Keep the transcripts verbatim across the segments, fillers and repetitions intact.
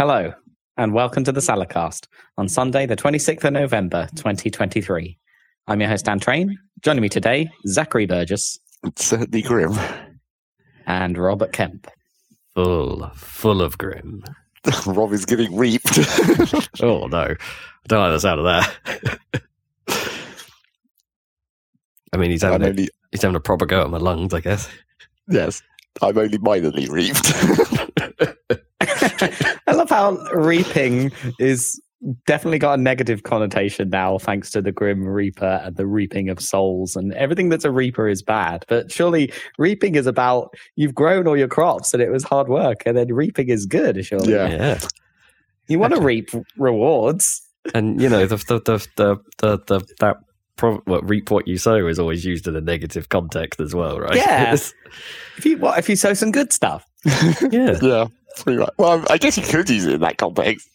Hello, and welcome to the Salacast on Sunday, the twenty-sixth of November, twenty twenty-three. I'm your host, Dan Train. Joining me today, Zachary Burgess. It's certainly grim. And Robert Kemp. Full, full of grim. Rob is getting reaped. Oh, no. I don't like the sound of that. I mean, he's having, a, only... he's having a proper go at my lungs, I guess. Yes, I'm only minorly reaped. I love how reaping is definitely got a negative connotation now, thanks to the Grim Reaper and the reaping of souls, and everything that's a reaper is bad. But surely reaping is about you've grown all your crops and it was hard work, and then reaping is good, surely. Yeah, yeah. You want to reap rewards, and you know the the the the, the, the that pro- what, reap what you sow is always used in a negative context as well, right? Yeah. if you what if you sow some good stuff, yeah, yeah. Pretty right. Well, I guess you could use it in that context.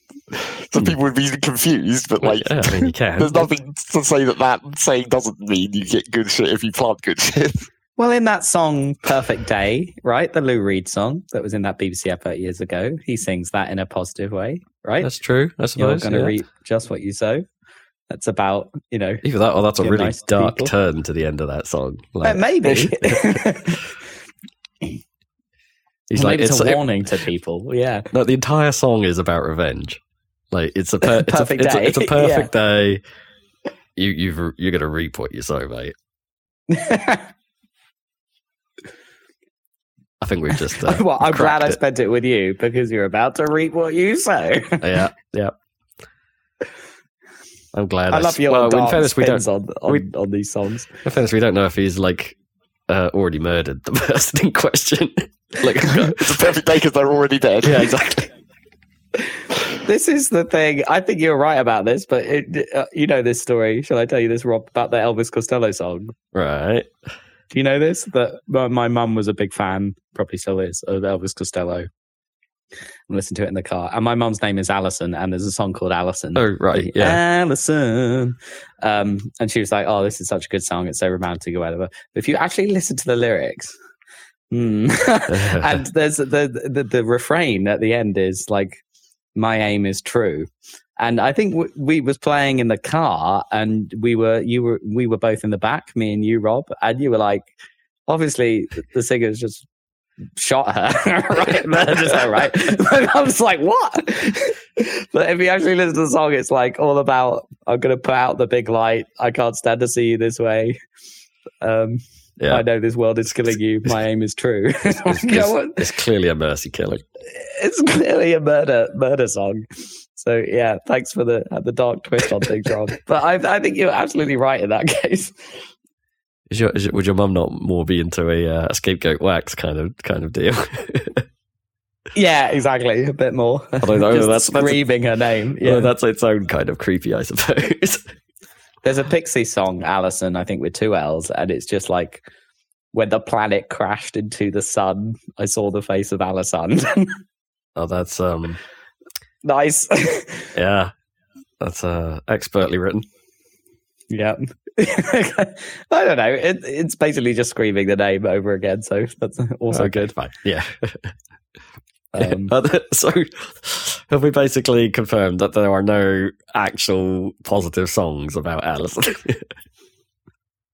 Some people would be confused, but like, yeah, I mean, you can. There's nothing to say that that saying doesn't mean you get good shit if you plant good shit. Well, in that song "Perfect Day," right, the Lou Reed song that was in that B B C advert years ago, he sings that in a positive way, right? That's true. I suppose you're going to yeah. reap just what you sow. That's about, you know, either that or that's a really nice dark people. turn to the end of that song. Like, uh, maybe. He's well, like, it's a warning it, to people. Yeah. No, the entire song is about revenge. Like it's a per, it's perfect a, it's day. A, it's a perfect yeah. day. You you've you're gonna reap what you sow, mate. I think we've just. Uh, well, I'm glad it. I spent it with you because you're about to reap what you sow. yeah, yeah. I'm glad. I, I love your well, dark in fairness, we don't, on, on, we, on these songs. In fairness, we don't know if he's like uh, already murdered the person in question. Like, it's a perfect day because they're already dead. Yeah, exactly. This is the thing. I think you're right about this, but it, uh, you know this story. Shall I tell you this, Rob, about the Elvis Costello song? Right. Do you know this? That my, my mum was a big fan, probably still is, of Elvis Costello. And listened to it in the car. And my mum's name is Allison, and there's a song called Allison. Oh, right. Yeah. Allison. Um, and she was like, oh, this is such a good song. It's so romantic or whatever. But if you actually listen to the lyrics... Mm. And there's the, the the refrain at the end is like, my aim is true. And I think w- we was playing in the car, and we were you were we were both in the back, me and you, Rob, and you were like, obviously the singer's just shot her, right? Murdered her, right? And I was like, what? But if you actually listen to the song, it's like all about I'm gonna put out the big light. I can't stand to see you this way. Um. Yeah. I know this world is killing you. My aim is true. It's, it's, you know it's clearly a mercy killing. It's clearly a murder murder song. So yeah, thanks for the the dark twist on things, Rob. But I, I think you're absolutely right in that case. Is your, is your, would your mum not more be into a, uh, a scapegoat wax kind of kind of deal? Yeah, exactly. A bit more. I don't know. Just that's, that's screaming a, her name. Yeah, well, that's its own kind of creepy, I suppose. There's a Pixie song, Allison, I think with two L's, and it's just like, when the planet crashed into the sun, I saw the face of Allison. Oh, that's... um, nice. Yeah. That's uh, expertly written. Yeah. I don't know. It, it's basically just screaming the name over again, so that's also okay, good. Fine. Yeah. Um, so have we basically confirmed that there are no actual positive songs about Allison?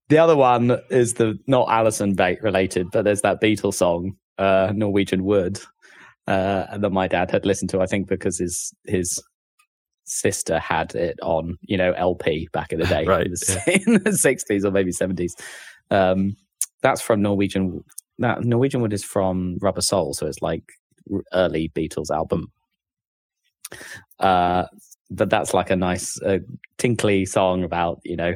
The other one is the not Allison related, but there's that Beatles song, uh, Norwegian Wood, uh, that my dad had listened to, I think, because his his sister had it on, you know, L P back in the day, right, in, the, yeah. in the sixties or maybe seventies. Um, that's from Norwegian. That Norwegian Wood is from Rubber Soul, so it's like early Beatles album, uh but that's like a nice uh, tinkly song about, you know,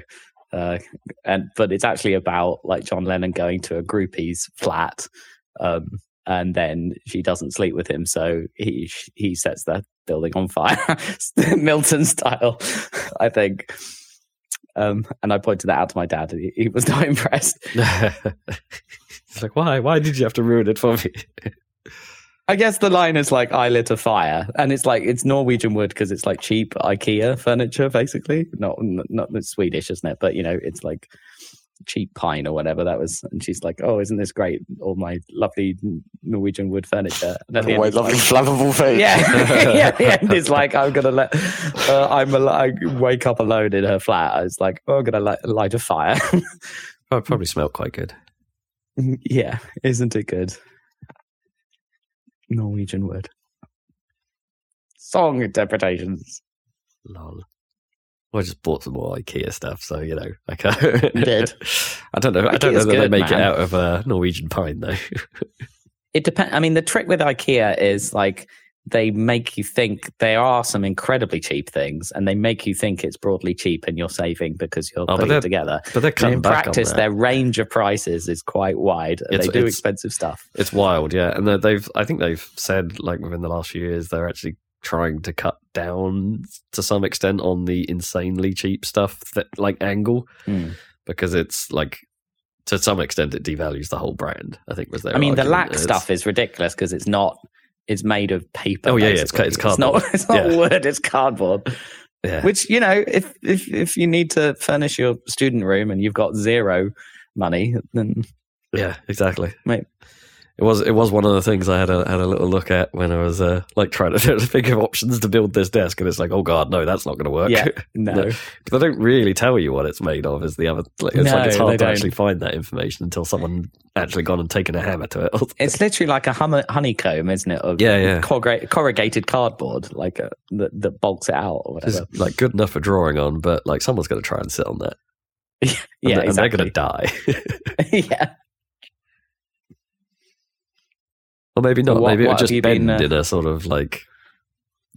uh and but it's actually about like John Lennon going to a groupie's flat, um and then she doesn't sleep with him, so he he sets the building on fire. Milton style, I think. Um, and I pointed that out to my dad, and he, he was not impressed. He's like, why why did you have to ruin it for me? I guess the line is like, I lit a fire, and it's like, it's Norwegian wood because it's like cheap IKEA furniture, basically. Not, not, not Swedish, isn't it? But, you know, it's like cheap pine or whatever that was. And she's like, oh, isn't this great? All my lovely Norwegian wood furniture. And at the oh, end, my lovely like, flammable face. Yeah. Yeah. The end is like, I'm going to let, uh, I'm a, I wake up alone in her flat. I was like, oh, I'm going li- to light a fire. Oh, it probably smelled quite good. Yeah. Isn't it good? Norwegian wood. Song interpretations. Lol. Well, I just bought some more IKEA stuff, so you know, like I, did. I don't know. IKEA's I don't know that good, they make man. It out of uh, Norwegian pine, though. It depends. I mean, the trick with IKEA is like they make you think there are some incredibly cheap things, and they make you think it's broadly cheap, and you're saving because you're oh, putting it together. But they're cutting back on that. In practice, their range of prices is quite wide. And they do expensive stuff. It's wild, yeah. And they've, I think they've said like within the last few years, they're actually trying to cut down to some extent on the insanely cheap stuff that like angle mm. because it's like to some extent it devalues the whole brand. I think was their I mean argument. The lac it's... stuff is ridiculous because it's not it's made of paper. Oh yeah, yeah it's, it's cardboard. It's not, it's not yeah. wood. It's cardboard. Yeah. Which you know if if if you need to furnish your student room and you've got zero money then yeah exactly. Mate, It was it was one of the things I had a had a little look at when I was uh, like trying to think of options to build this desk, and it's like, oh god, no, that's not going to work. Yeah, no, because no, they don't really tell you what it's made of. Is the other? It's no, like it's hard to don't. actually find that information until someone actually gone and taken a hammer to it. It's literally like a hum- honeycomb, isn't it? Of yeah, yeah. Corrug- corrugated cardboard, like a, that that bulks it out or whatever. It's like good enough for drawing on, but like someone's going to try and sit on that. Yeah, and yeah, they, exactly. And they're going to die. Yeah. Or maybe not. What, maybe it would just bend been, uh, in a sort of like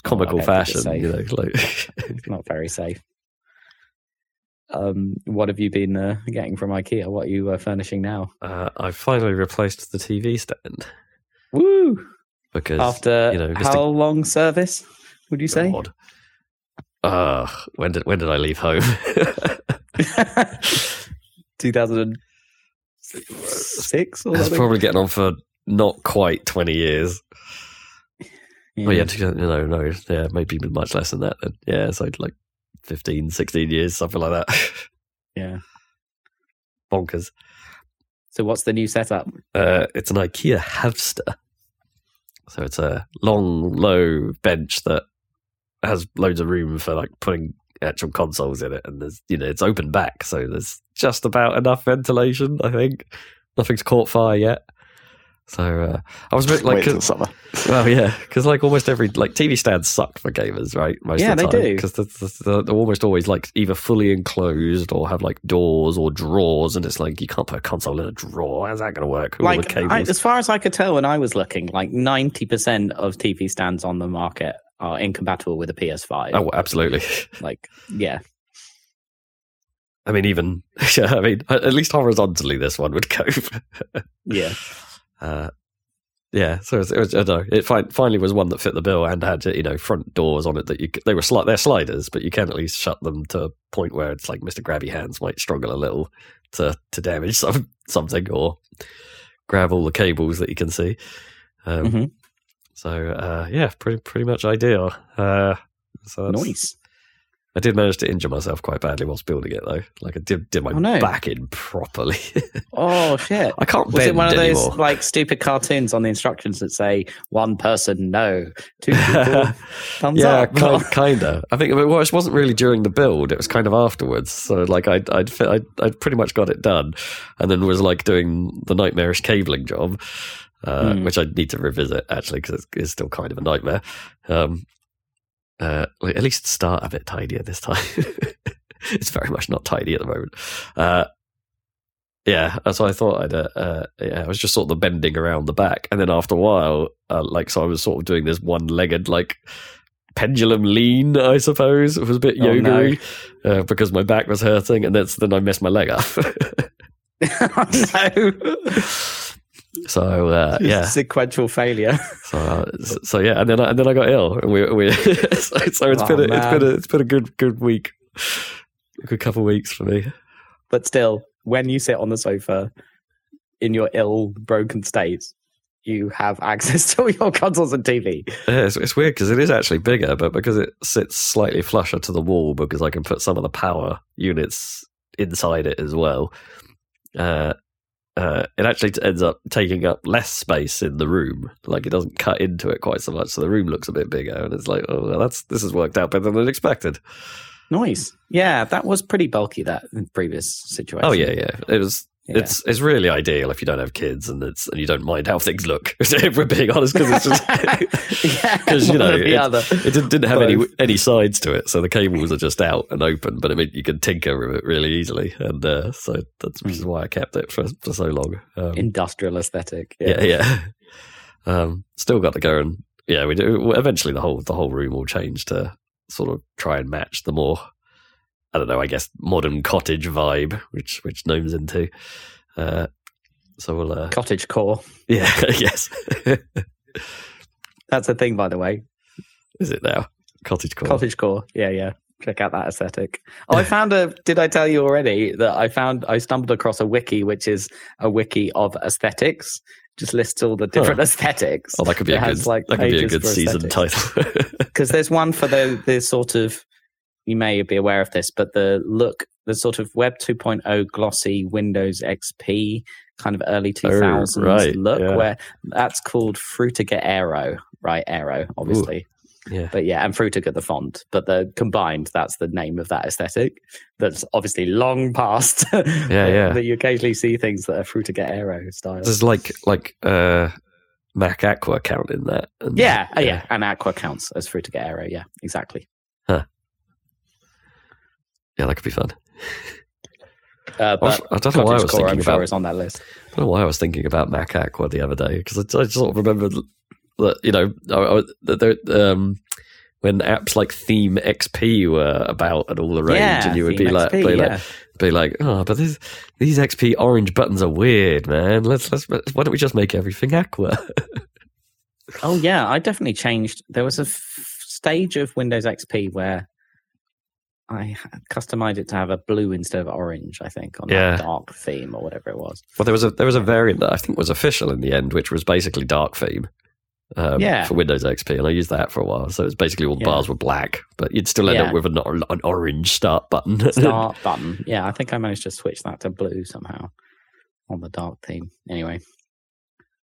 comical oh, fashion. You know, like it's not very safe. Um, what have you been uh, getting from IKEA? What are you uh, furnishing now? Uh, I finally replaced the T V stand. Woo! Because after you know, how a, long service would you say? God. Uh, when did when did I leave home? Two thousand and six. It's probably getting on for. Not quite twenty years. Yeah. Well, yeah, you know, no, yeah, maybe much less than that. Then. Yeah, so like fifteen, sixteen years, something like that. Yeah. Bonkers. So what's the new setup? Uh, it's an IKEA Havster. So it's a long, low bench that has loads of room for like putting actual consoles in it. And there's, you know, it's open back, so there's just about enough ventilation, I think. Nothing's caught fire yet. So uh, I was a bit like, cause, summer. Well, yeah, because like almost every like T V stands suck for gamers, right? Most yeah, of the time, they do because they're, they're almost always like either fully enclosed or have like doors or drawers, and it's like you can't put a console in a drawer. How's that going to work? Like, all the cables. I, as far as I could tell when I was looking, like ninety percent of T V stands on the market are incompatible with a P S five. Oh, absolutely. Like, yeah. I mean, even yeah, I mean, at least horizontally, this one would cope. Yeah. Uh, yeah, so it, was, it, was, I know, it fi- finally was one that fit the bill and had you know front doors on it that you they were sli- they're sliders, but you can at least shut them to a point where it's like Mister Grabby Hands might struggle a little to to damage some something or grab all the cables that you can see. Um, mm-hmm. So uh, yeah, pretty pretty much ideal. Uh, so nice. I did manage to injure myself quite badly whilst building it, though. Like, I did, did my oh, no. back in properly. Oh, shit. I can't Was bend it one of anymore. Those, like, stupid cartoons on the instructions that say, one person, no, two people, thumbs yeah, up? Yeah, kind of. I think well, it wasn't really during the build. It was kind of afterwards. So, like, I'd, I'd, fit, I'd, I'd pretty much got it done and then was, like, doing the nightmarish cabling job, uh, mm. which I need to revisit, actually, because it's, it's still kind of a nightmare. Um Uh, at least start a bit tidier this time. It's very much not tidy at the moment. Uh, yeah, so I thought I'd. Uh, uh, yeah, I was just sort of the bending around the back, and then after a while, uh, like, so I was sort of doing this one-legged, like, pendulum lean. I suppose it was a bit yoga-y oh, no. uh, because my back was hurting, and that's then I messed my leg up. Oh, no. So uh, yeah, sequential failure. So, uh, so yeah, and then I, and then I got ill, and we, we so, so it's oh, been a, it's been a, it's been a good good week, a good couple of weeks for me. But still, when you sit on the sofa in your ill, broken state, you have access to all your consoles and T V. Yeah, it's, it's weird because it is actually bigger, but because it sits slightly flusher to the wall, because I can put some of the power units inside it as well. uh, uh, it actually ends up taking up less space in the room. Like, it doesn't cut into it quite so much, so the room looks a bit bigger. And it's like, oh, well, that's this has worked out better than expected. Nice. Yeah, that was pretty bulky, that, in the previous situation. Oh, yeah, yeah. It was... Yeah. It's it's really ideal if you don't have kids and it's and you don't mind how things look. If we're being honest, because it's just because yeah, you know it, it didn't have Both. any any sides to it, so the cables are just out and open. But it meant you could tinker with it really easily, and uh, so that's which is why I kept it for, for so long. Um, Industrial aesthetic, yeah, yeah. yeah. Um, still got to go and yeah, we do. Eventually, the whole the whole room will change to sort of try and match the more. I don't know, I guess modern cottage vibe, which which Gnome's into. Uh, so we'll uh, cottage core. Yeah, yes. That's a thing, by the way. Is it now? Cottage core. Cottage core. Yeah, yeah. Check out that aesthetic. Oh, I found a. Did I tell you already that I found I stumbled across a wiki, which is a wiki of aesthetics. Just lists all the different huh. aesthetics. Oh, that could be it a good. Like, that could be a good season aesthetics. Title. Because there's one for the the sort of. You may be aware of this, but the look, the sort of Web two point oh glossy Windows X P kind of early two thousands oh, right. look, yeah. where that's called Frutiger Aero, right? Aero, obviously. Ooh, yeah. But yeah, and Frutiger the font. But the combined, that's the name of that aesthetic. That's obviously long past. yeah, yeah. That you occasionally see things that are Frutiger Aero style. There's like, like, uh, Mac Aqua count in that. And yeah, yeah. Oh, yeah. And Aqua counts as Frutiger Aero. Yeah, exactly. Huh. Yeah, that could be fun. Uh, but I, was, I don't know why I was thinking I'm about sure is on that list. I don't know why I was thinking about Mac Aqua the other day because I, I sort of remembered that you know I, I, that um, when apps like Theme X P were about and all the rage, yeah, and you would be like, X P, be, yeah. like, be like, oh, but this, these X P orange buttons are weird, man. Let's let's why don't we just make everything Aqua? Oh yeah, I definitely changed. There was a f- stage of Windows X P where. I customized it to have a blue instead of orange, I think, on yeah. that dark theme or whatever it was. Well, there was a there was a variant that I think was official in the end, which was basically dark theme um, yeah. for Windows X P, and I used that for a while. So it was basically all the yeah. bars were black, but you'd still end yeah. up with an, an orange start button. Start button, yeah. I think I managed to switch that to blue somehow on the dark theme. Anyway.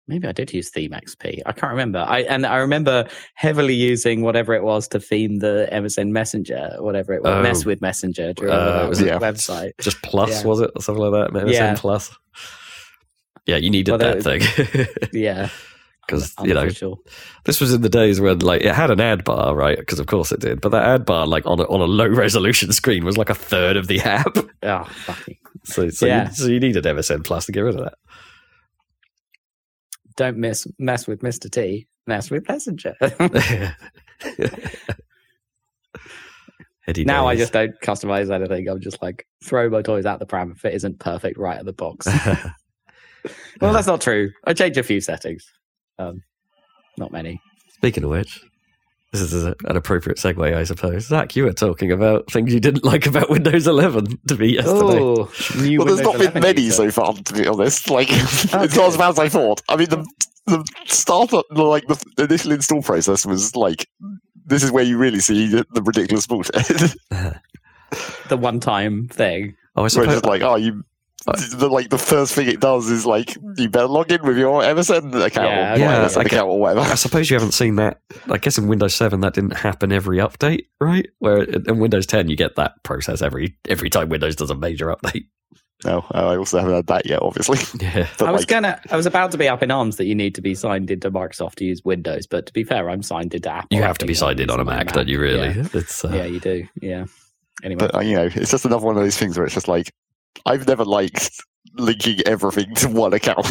Maybe I did use Theme X P. I can't remember. I and I remember heavily using whatever it was to theme the M S N Messenger, whatever it was, oh, mess with Messenger. Do you remember uh, that was yeah. a website? Just Plus, yeah. was it? Or something like that? M S N yeah. Plus. Yeah, you needed well, that, that was, thing. yeah. Because, you know, sure. this was in the days when, like, it had an ad bar, right? Because, of course, it did. But that ad bar, like, on a, on a low-resolution screen was, like, a third of the app. Oh, fucking. So, so, yeah. you, so you needed M S N Plus to get rid of that. Don't mess mess with Mister T. Mess with Messenger. Now days. I just don't customize anything. I'm just like throw my toys out the pram if it isn't perfect right at the box. Well, that's not true. I changed a few settings, um, not many. Speaking of which, this is an appropriate segue, I suppose. Zach, you were talking about things you didn't like about Windows eleven to me yesterday. Ooh, new well, there's Windows not been many so far, to be honest. Like, okay. It's not as bad as I thought. I mean, the the startup, like the initial install process, was like this is where you really see the, the ridiculous bullshit. The one-time thing. Oh, I suppose. Where it's like, oh, you. The, like the first thing it does is like you better log in with your M S N account, yeah, or, yeah, M S N I, account or whatever. I suppose you haven't seen that. I guess in Windows seven that didn't happen every update, right? Where in Windows ten you get that process every every time Windows does a major update. No, I also haven't had that yet, obviously. Yeah. I was like, gonna, I was about to be up in arms that you need to be signed into Microsoft to use Windows, but to be fair, I'm signed into Apple. You have to be signed in on a Mac, Mac, don't you? Really? Yeah, it's, uh, yeah you do. Yeah. Anyway, but, you know, it's just another one of those things where it's just like. I've never liked linking everything to one account.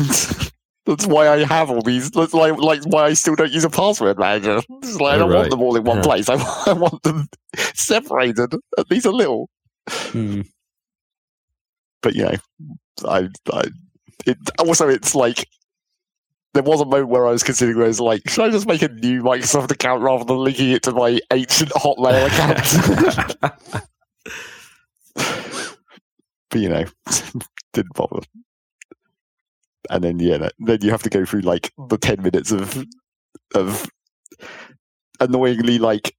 That's why I have all these. That's like, like why I still don't use a password manager. It's like, oh, I don't right. want them all in one yeah. place. I, I want them separated at least a little. Hmm. But yeah, I, I it, also it's like there was a moment where I was considering where I was like, should I just make a new Microsoft account rather than linking it to my ancient Hotmail account? But, you know, didn't bother. And then yeah, then you have to go through like the ten minutes of of annoyingly like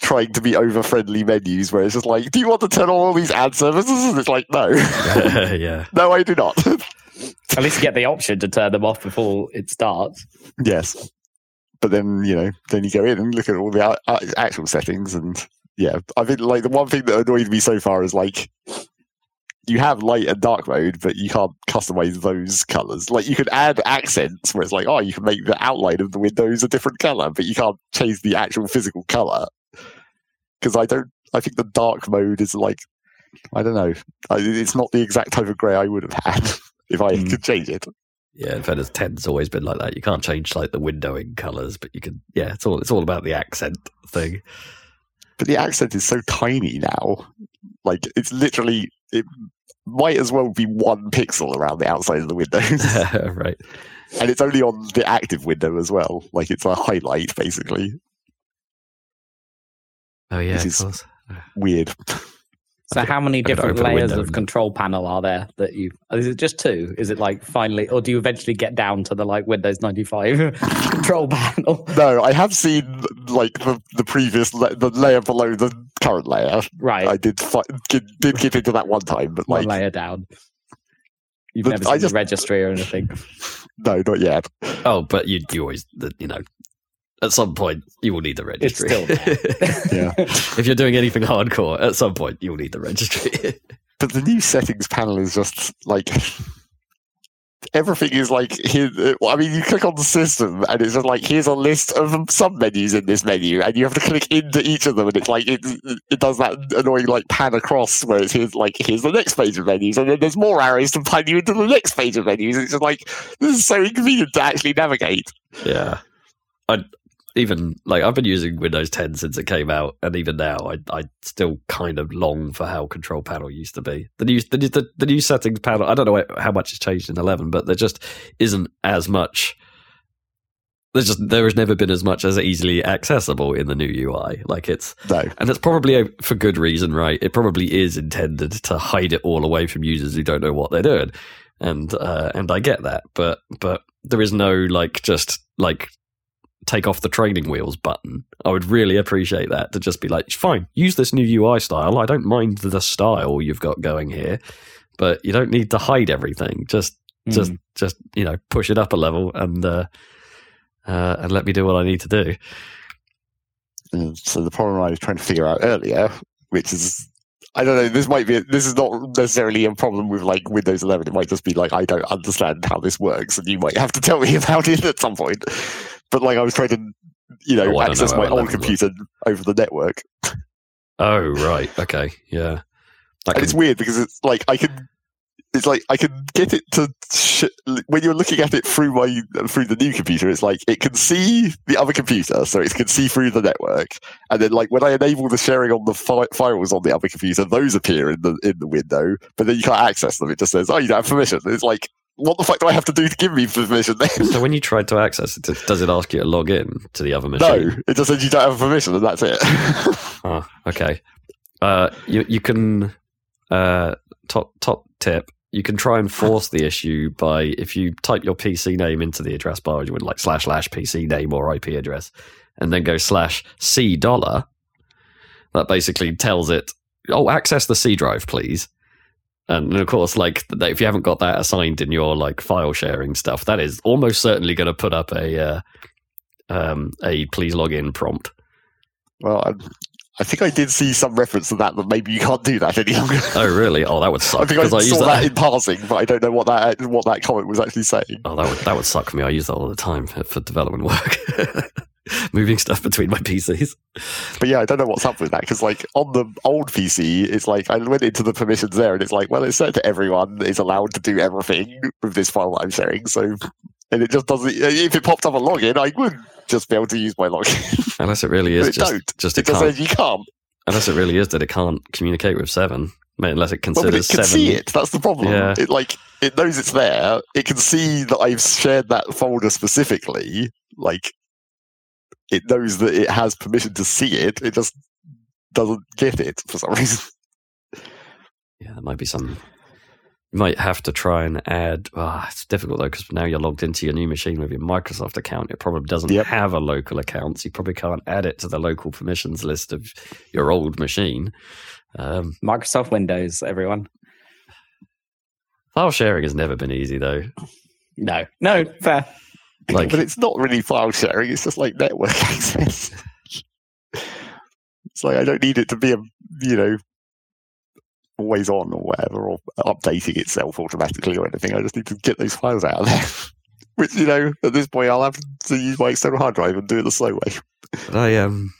trying to be over-friendly menus where it's just like, do you want to turn on all these ad services? And it's like, no. Uh, yeah. No, I do not. At least you get the option to turn them off before it starts. Yes. But then, you know, then you go in and look at all the actual settings. And yeah, I think like the one thing that annoyed me so far is like, you have light and dark mode, but you can't customize those colors. Like you could add accents where it's like, oh, you can make the outline of the windows a different color, but you can't change the actual physical color. Because I don't, I think the dark mode is like, I don't know, it's not the exact type of gray I would have had if I mm. could change it. Yeah, in fairness, ten's always been like that. You can't change like the windowing colors, but you can. Yeah, it's all it's all about the accent thing. But the accent is so tiny now. Like it's literally it might as well be one pixel around the outside of the windows, right? And it's only on the active window as well. Like it's a highlight basically. Oh yeah, of course. Weird. So how many different layers of control panel are there that you... Is it just two? Is it like finally... Or do you eventually get down to the like Windows ninety-five control panel? No, I have seen like the, the previous... La- the layer below the current layer. Right. I did fi- did, did get into that one time, but like... One layer down. You've the, never seen just, the registry or anything? No, not yet. Oh, but you, you always... You know... At some point, you will need the registry. It's still there. Yeah. If you're doing anything hardcore, at some point, you'll need the registry. But the new settings panel is just like... Everything is like... Here, I mean, you click on the system, and it's just like, here's a list of submenus in this menu, and you have to click into each of them, and it's like, it, it does that annoying like pan across, where it's here's, like, here's the next page of menus, and then there's more arrows to pan you into the next page of menus. It's just like, this is so inconvenient to actually navigate. Yeah. I... Even like I've been using Windows ten since it came out, and even now I, I still kind of long for how Control Panel used to be. The new the, the, the new settings panel. I don't know how much has changed in eleven, but there just isn't as much. There's just there has never been as much as easily accessible in the new U I. Like it's no. And it's probably a, for good reason, right? It probably is intended to hide it all away from users who don't know what they're doing, and uh, and I get that, but but there is no like just like. Take off the training wheels button. I would really appreciate that to just be like, fine, use this new U I style. I don't mind the style you've got going here, but you don't need to hide everything. Just, mm. just, just you know, push it up a level and uh, uh, and let me do what I need to do. And so the problem I was trying to figure out earlier, which is, I don't know, this might be, a, this is not necessarily a problem with like Windows eleven. It might just be like, I don't understand how this works, and you might have to tell me about it at some point. But like I was trying to, you know, oh, access know my old computer over the network. Oh right, okay, yeah. That and can... it's weird because it's like I can, it's like I can get it to sh- when you're looking at it through my through the new computer. It's like it can see the other computer, so it can see through the network. And then like when I enable the sharing on the fi- files on the other computer, those appear in the in the window, but then you can't access them. It just says, "Oh, you don't have permission." It's like. What the fuck do I have to do to give me permission then? So when you tried to access it, does it ask you to log in to the other machine? No, it just says you don't have permission and that's it. Oh, okay. Uh, you, you can, uh, top top tip, you can try and force the issue by, if you type your P C name into the address bar, you would like slash slash P C name or I P address, and then go slash C dollar. That basically tells it, oh, access the C drive, please. And of course, like if you haven't got that assigned in your like file sharing stuff, that is almost certainly going to put up a uh, um, a please log in prompt. Well, I'm, I think I did see some reference to that that maybe you can't do that any longer. Oh, really? Oh, that would suck. I think I, I saw that, that in passing, but I don't know what that what that comment was actually saying. Oh, that would that would suck for me. I use that all the time for, for development work. Moving stuff between my P Cs. But yeah, I don't know what's up with that, because like on the old P C, it's like I went into the permissions there and it's like, well, it's set to everyone is allowed to do everything with this file that I'm sharing. So, and it just doesn't, if it popped up a login, I would just be able to use my login. Unless it really is it just, don't. just, it, it just says you can't. Unless it really is that it can't communicate with seven. Unless it considers well, but it can seven. See it. That's the problem. Yeah. It like it knows it's there. It can see that I've shared that folder specifically. Like, it knows that it has permission to see it. It just doesn't get it for some reason. Yeah, there might be some You might have to try and add, oh, it's difficult though, because now you're logged into your new machine with your Microsoft account. It probably doesn't yep. have a local account, so you probably can't add it to the local permissions list of your old machine. Um, Microsoft Windows, everyone. File sharing has never been easy though. No, no, fair. Like, but it's not really file sharing, it's just like network access. It's like, I don't need it to be, a you know, always on or whatever, or updating itself automatically or anything. I just need to get those files out of there. Which, you know, at this point, I'll have to use my external hard drive and do it the slow way. But I, um,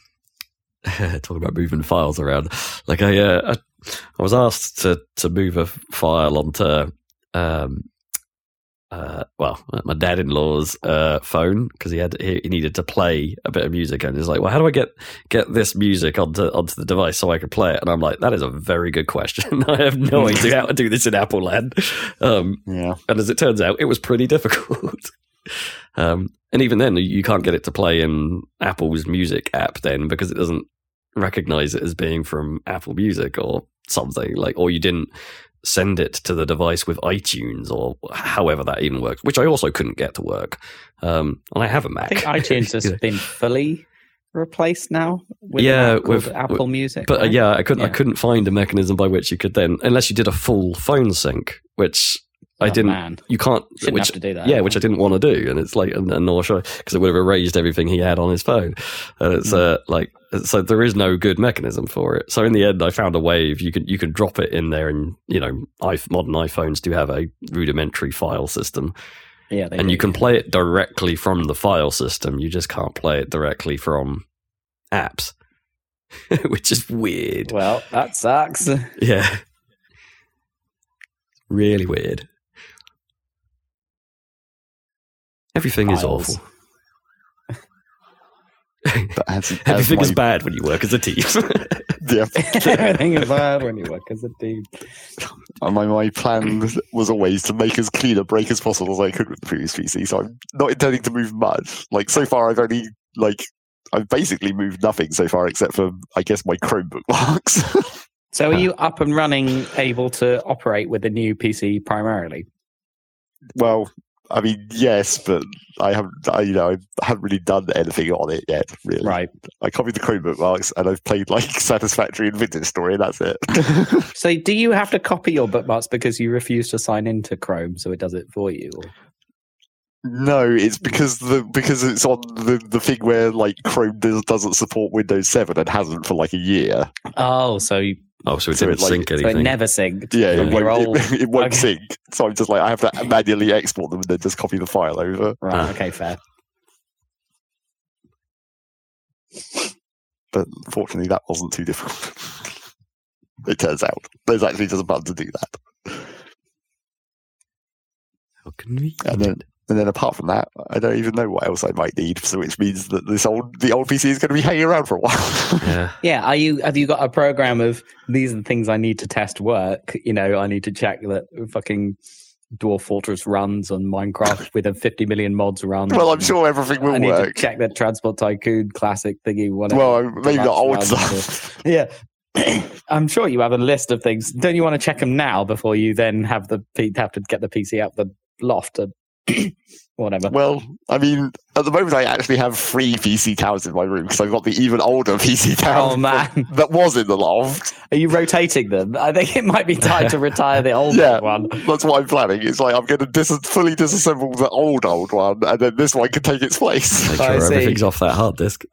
talking about moving files around, like I, uh, I, I was asked to, to move a file onto, um, uh, well, my dad-in-law's uh, phone, because he had he needed to play a bit of music, and he's like, "Well, how do I get get this music onto onto the device so I can play it?" And I'm like, "That is a very good question. I have no idea how to do this in Apple Land." Um, yeah. And as it turns out, it was pretty difficult. um, and even then, you can't get it to play in Apple's Music app then, because it doesn't recognize it as being from Apple Music or something like, or you didn't send it to the device with iTunes or however that even works, which I also couldn't get to work. Um, and I have a Mac. I think iTunes has been fully replaced now with, yeah, Apple, with, with Apple Music. But right? uh, yeah, I couldn't, yeah. I couldn't find a mechanism by which you could then, unless you did a full phone sync, which oh, I didn't, man. you can't, Shouldn't which, have to do that. Yeah, either. Which I didn't want to do. And it's like, and, and nor sure, because it would have erased everything he had on his phone. And it's mm. uh, like, so there is no good mechanism for it. So in the end, I found a way if you can you can drop it in there, and you know, modern iPhones do have a rudimentary file system. Yeah, they and do, you can yeah. play it directly from the file system. You just can't play it directly from apps, which is weird. Well, that sucks. Yeah, really weird. Everything Files. is awful. But as, as Everything my... is bad when you work as a team. yeah. Everything is bad when you work as a team. My, my plan was always to make as clean a break as possible as I could with the previous P C, so I'm not intending to move much. Like, so far I've only, like, I've basically moved nothing so far except for, I guess, my Chromebook marks. So are you up and running, able to operate with the new P C primarily? Well... I mean, yes, but I haven't, I, you know, I haven't really done anything on it yet, really. Right. I copied the Chromebook marks, and I've played, like, Satisfactory and Vintage Story, and that's it. So do you have to copy your bookmarks because you refuse to sign into Chrome, so it does it for you? Or? No, it's because the because it's on the, the thing where, like, Chrome does, doesn't support Windows seven and hasn't for, like, a year. Oh, so you... Oh, so it so didn't it, like, sync anything. So it never synced. Yeah, yeah. It won't, it, it won't okay. sync. So I'm just like, I have to manually export them and then just copy the file over. Right, ah. okay, fair. But fortunately, that wasn't too difficult. It turns out. There's actually just a button to do that. How convenient. And then, and then apart from that, I don't even know what else I might need, so which means that this old the old P C is going to be hanging around for a while. Yeah. Yeah. Are you have you got a program of these are the things I need to test work? You know, I need to check that fucking Dwarf Fortress runs on Minecraft with a fifty million mods around. Well, I'm sure everything will I need work. To check that Transport Tycoon classic thingy. Whatever. Well, maybe the old stuff. To, yeah. I'm sure you have a list of things. Don't you want to check them now before you then have the have to get the P C out the loft to whatever. Well, I mean, at the moment I actually have three P C towers in my room because I've got the even older P C tower oh, man. that was in the loft. Are you rotating them? I think it might be time to retire the old yeah, one. That's what I'm planning. It's like I'm going to dis- fully disassemble the old, old one and then this one can take its place. Make sure everything's off that hard disk.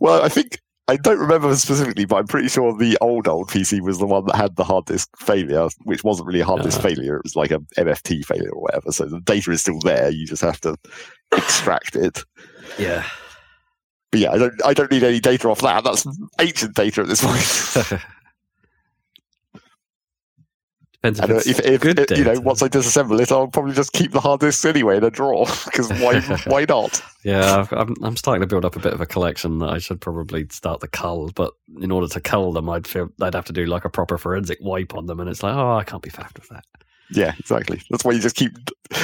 Well, I think... I don't remember specifically, but I'm pretty sure the old, old P C was the one that had the hard disk failure, which wasn't really a hard disk uh-huh. failure. It was like a M F T failure or whatever. So the data is still there. You just have to extract it. Yeah. But yeah, I don't, I don't need any data off that. That's ancient data at this point. Depends if, and, uh, if, if good it, you know, once I disassemble it, I'll probably just keep the hard disks anyway in a drawer because why? Why not? Yeah, I'm, I'm starting to build up a bit of a collection that I should probably start to cull. But in order to cull them, I'd feel I'd have to do like a proper forensic wipe on them, and it's like, oh, I can't be faffed with that. Yeah, exactly. That's why you just keep.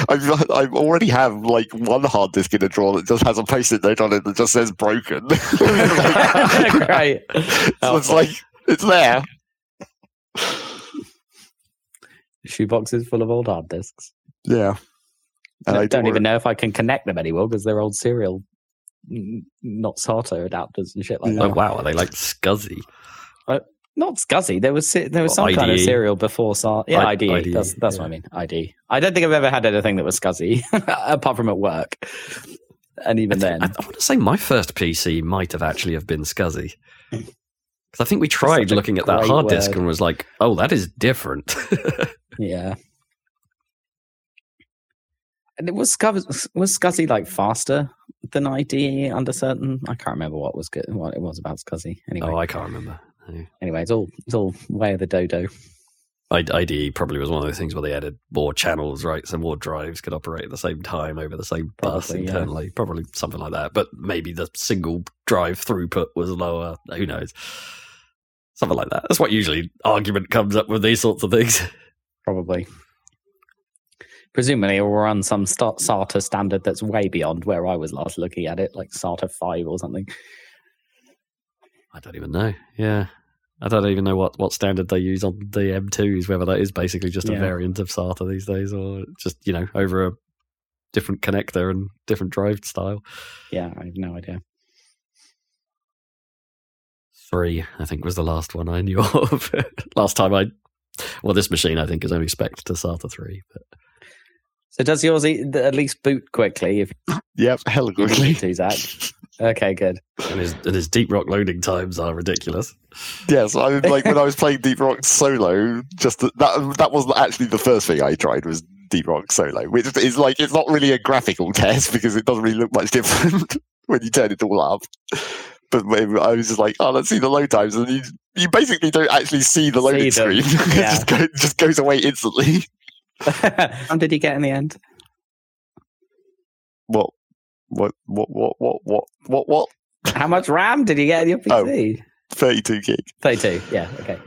I I already have like one hard disk in a drawer that just has a post-it note on it that just says broken. Right. So it's like it's there. shoeboxes full of old hard disks. Yeah. And I, I don't even know if I can connect them anymore because they're old serial, not SATA adapters and shit like yeah. that. Oh, wow. Are they like scuzzy? Uh, not scuzzy. There was there was well, some I D E. Kind of serial before SATA. Yeah, I D E. I D E. That's, that's yeah. what I mean. I D E. I don't think I've ever had anything that was scuzzy, apart from at work. And even I think, then. I, I want to say my first P C might have actually have been scuzzy. Because I think we tried looking at that hard word. disk and was like, oh, that is different. Yeah. And it was scuzzy, was scuzzy like faster than I D E under certain. I can't remember what was good, what it was about scuzzy. Anyway, oh, I can't remember. No. Anyway, it's all it's all way of the dodo. I D E probably was one of those things where they added more channels, right? So more drives could operate at the same time over the same probably, bus internally, yeah. probably something like that. But maybe the single drive throughput was lower. Who knows? Something like that. That's what usually argument comes up with these sorts of things. Probably. Presumably it will run some SATA standard that's way beyond where I was last looking at it, like SATA five or something. I don't even know. Yeah. I don't even know what, what standard they use on the M twos, whether that is basically just a yeah. variant of SATA these days or just, you know, over a different connector and different drive style. Yeah, I have no idea. Three, I think, was the last one I knew of. Last time I... Well, this machine, I think, is only spec'd to SATA three, but... So does yours at least boot quickly? If yep, hella quickly. To, Zach. Okay, good. And his, and his Deep Rock loading times are ridiculous. Yes, I like when I was playing Deep Rock solo. Just the, that that was actually the first thing I tried was Deep Rock solo, which is like it's not really a graphical test because it doesn't really look much different when you turn it all up. But I was just like, oh, let's see the load times, and you you basically don't actually see the loading see screen. Yeah. It just, go, just goes away instantly. How did he get in the end? What? What? What? What? What? What? What? What? How much RAM did you get in your P C? Oh, thirty-two gig. thirty-two. Yeah. Okay.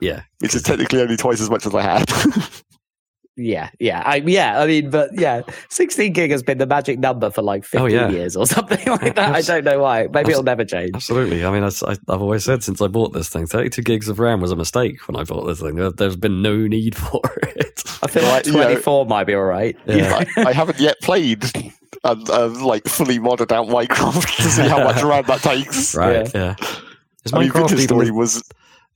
Yeah, which is technically only twice as much as I had. yeah. Yeah. I. Yeah. I mean, but yeah, sixteen gig has been the magic number for like fifteen oh, yeah. years or something like that. I don't know why. Maybe it'll never change. Absolutely. I mean, I, I've always said since I bought this thing, thirty-two gigs of RAM was a mistake when I bought this thing. There, there's been no need for it. I feel like twenty-four you know, might be all right. Yeah. I, I haven't yet played. And uh, like fully modded out Minecraft to see how much RAM that takes. Right, yeah. yeah. Is I mean, Vintage Story was...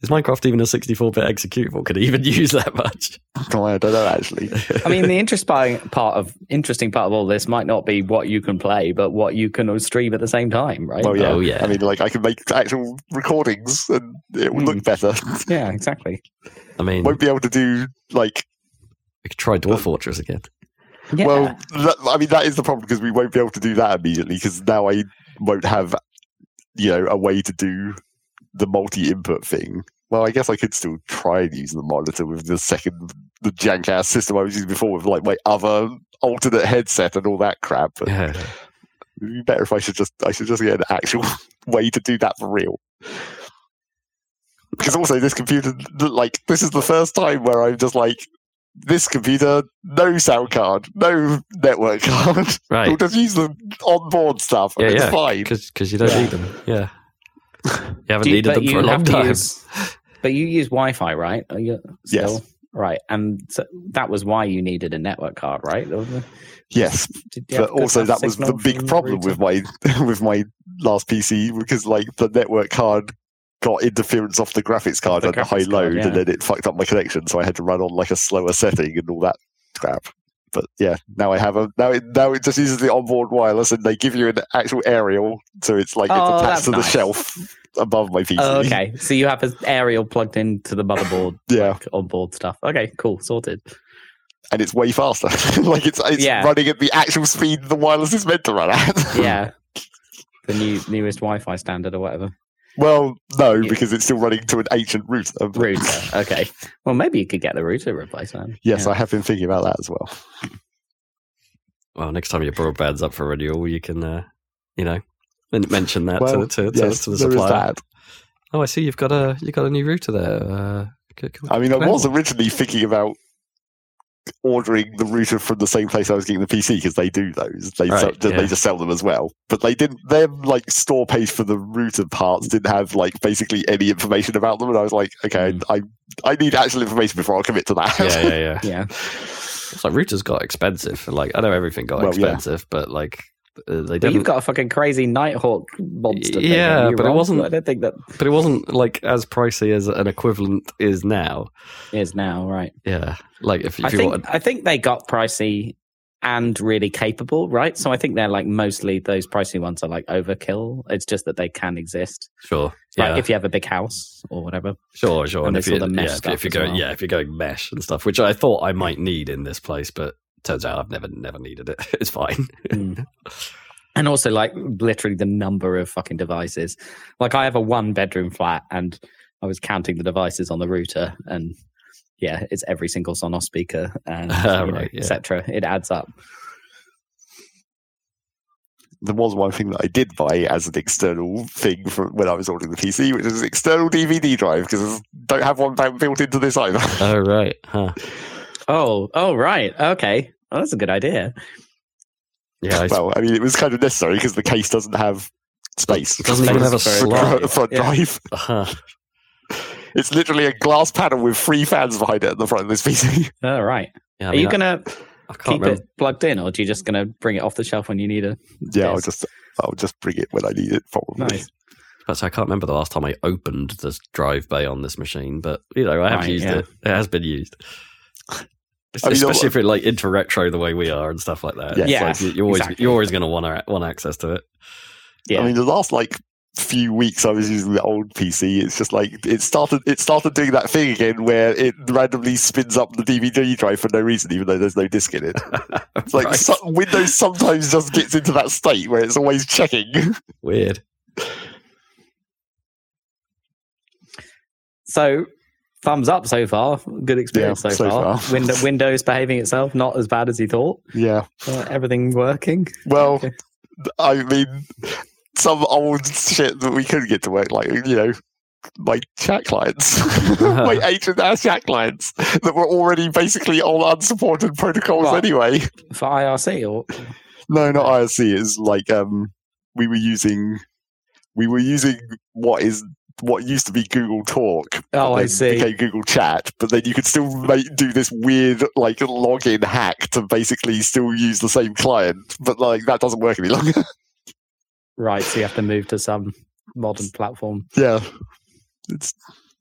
Is Minecraft even a sixty-four bit executable? Could it even use that much? Oh, I don't know, actually. I mean, the interesting part of interesting part of all this might not be what you can play, but what you can stream at the same time, right? Oh, yeah. Oh, yeah. I mean, like, I can make actual recordings and it will mm. look better. Yeah, exactly. I mean... Won't be able to do, like... We could try Dwarf uh, Fortress again. Yeah. Well, that, I mean, that is the problem because we won't be able to do that immediately because now I won't have, you know, a way to do the multi-input thing. Well, I guess I could still try and use the monitor with the second, the jank-ass system I was using before with, like, my other alternate headset and all that crap. But yeah. It would be better if I should just, I should just get an actual way to do that for real. Because also this computer, like, this is the first time where I'm just like, this computer, no sound card, no network card. Right. We'll just use the onboard stuff. Yeah, and it's yeah. fine. Because you don't yeah. need them. Yeah. You haven't you, needed them for a long time. Use, but you use Wi-Fi, right? Are you still? Yes. Right. And so that was why you needed a network card, right? Yes. But also that was the big problem with my, with my last P C because, like, the network card got interference off the graphics card at the high load, yeah. and then it fucked up my connection, so I had to run on like a slower setting and all that crap. But yeah, now I have a now it now it just uses the onboard wireless, and they give you an actual aerial, so it's like oh, it's attached to nice. the shelf above my P C. Oh, okay, so you have an aerial plugged into the motherboard, yeah, like, onboard stuff. Okay, cool, sorted. And it's way faster. Like it's it's yeah. running at the actual speed the wireless is meant to run at. Yeah, the new newest Wi-Fi standard or whatever. Well, no, because it's still running to an ancient router. Router, okay. Well, maybe you could get the router replaced then. Yes, yeah. I have been thinking about that as well. Well, next time your broadband's up for renewal, you can, uh, you know, mention that well, to, to, yes, to the supplier. Oh, I see you've got a you've got a new router there. Uh, can, can I mean, I was originally thinking about ordering the router from the same place I was getting the P C, because they do those. They right, sell, yeah. they just sell them as well. But they didn't. Their like store page for the router parts didn't have like basically any information about them, and I was like, okay, mm. I I need actual information before I'll commit to that. Yeah, yeah, yeah. yeah. It's like routers got expensive. Like I know everything got well, expensive, yeah. but like. Uh, they well, you've got a fucking crazy Nighthawk monster. Yeah, thing but wrong. it wasn't. I don't think that. But it wasn't like as pricey as an equivalent is now. Is now right? Yeah, like if, if I you think wanted... I think they got pricey and really capable, right? So I think they're like mostly those pricey ones are like overkill. It's just that they can exist. Sure. It's yeah. Like if you have a big house or whatever. Sure, sure. And, and if you, the mesh yeah, stuff if you're going, well. yeah, if you're going mesh and stuff, which I thought I might need in this place, but. Turns out I've never, never needed it. It's fine. mm. And also, like, literally the number of fucking devices. Like, I have a one-bedroom flat, and I was counting the devices on the router, and yeah, it's every single Sonos speaker, and uh, right, yeah. et cetera. It adds up. There was one thing that I did buy as an external thing from when I was ordering the P C, which is an external D V D drive, because I don't have one built into this either. Oh, right. Huh. Oh, oh, right. Okay. Well, that's a good idea. Yeah. I well, I mean, it was kind of necessary because the case doesn't have space. It doesn't even have a slide. front yeah. drive. Uh-huh. It's literally a glass panel with three fans behind it at the front of this P C. Oh, right. Yeah, I mean, Are you going to keep remember. it plugged in, or are you just going to bring it off the shelf when you need it? Yeah, I'll just, I'll just bring it when I need it, probably. Nice. So I can't remember the last time I opened this drive bay on this machine, but, you know, I have right, used yeah. it. It has been used. Especially I mean, if you're like into retro the way we are and stuff like that. Yeah, yeah like you're always exactly. you're always going to want want access to it. Yeah, I mean the last like few weeks I was using the old P C. It's just like it started it started doing that thing again where it randomly spins up the D V D drive for no reason, even though there's no disk in it. It's like right. so, Windows sometimes just gets into that state where it's always checking. Weird. So. Thumbs up so far. Good experience yeah, so, so far. far. Window, Windows behaving itself, not as bad as you thought. Yeah. Uh, everything working. Well, okay. I mean, some old shit that we couldn't get to work, like, you know, my chat clients, uh-huh. my agent and our chat clients that were already basically on unsupported protocols right. anyway. For I R C or? No, not I R C. It's like um, we were using, we were using what is... what used to be Google Talk. Oh, I see. Became Google Chat, but then you could still make, do this weird like login hack to basically still use the same client, but like that doesn't work any longer. Right, so you have to move to some modern platform. Yeah, it's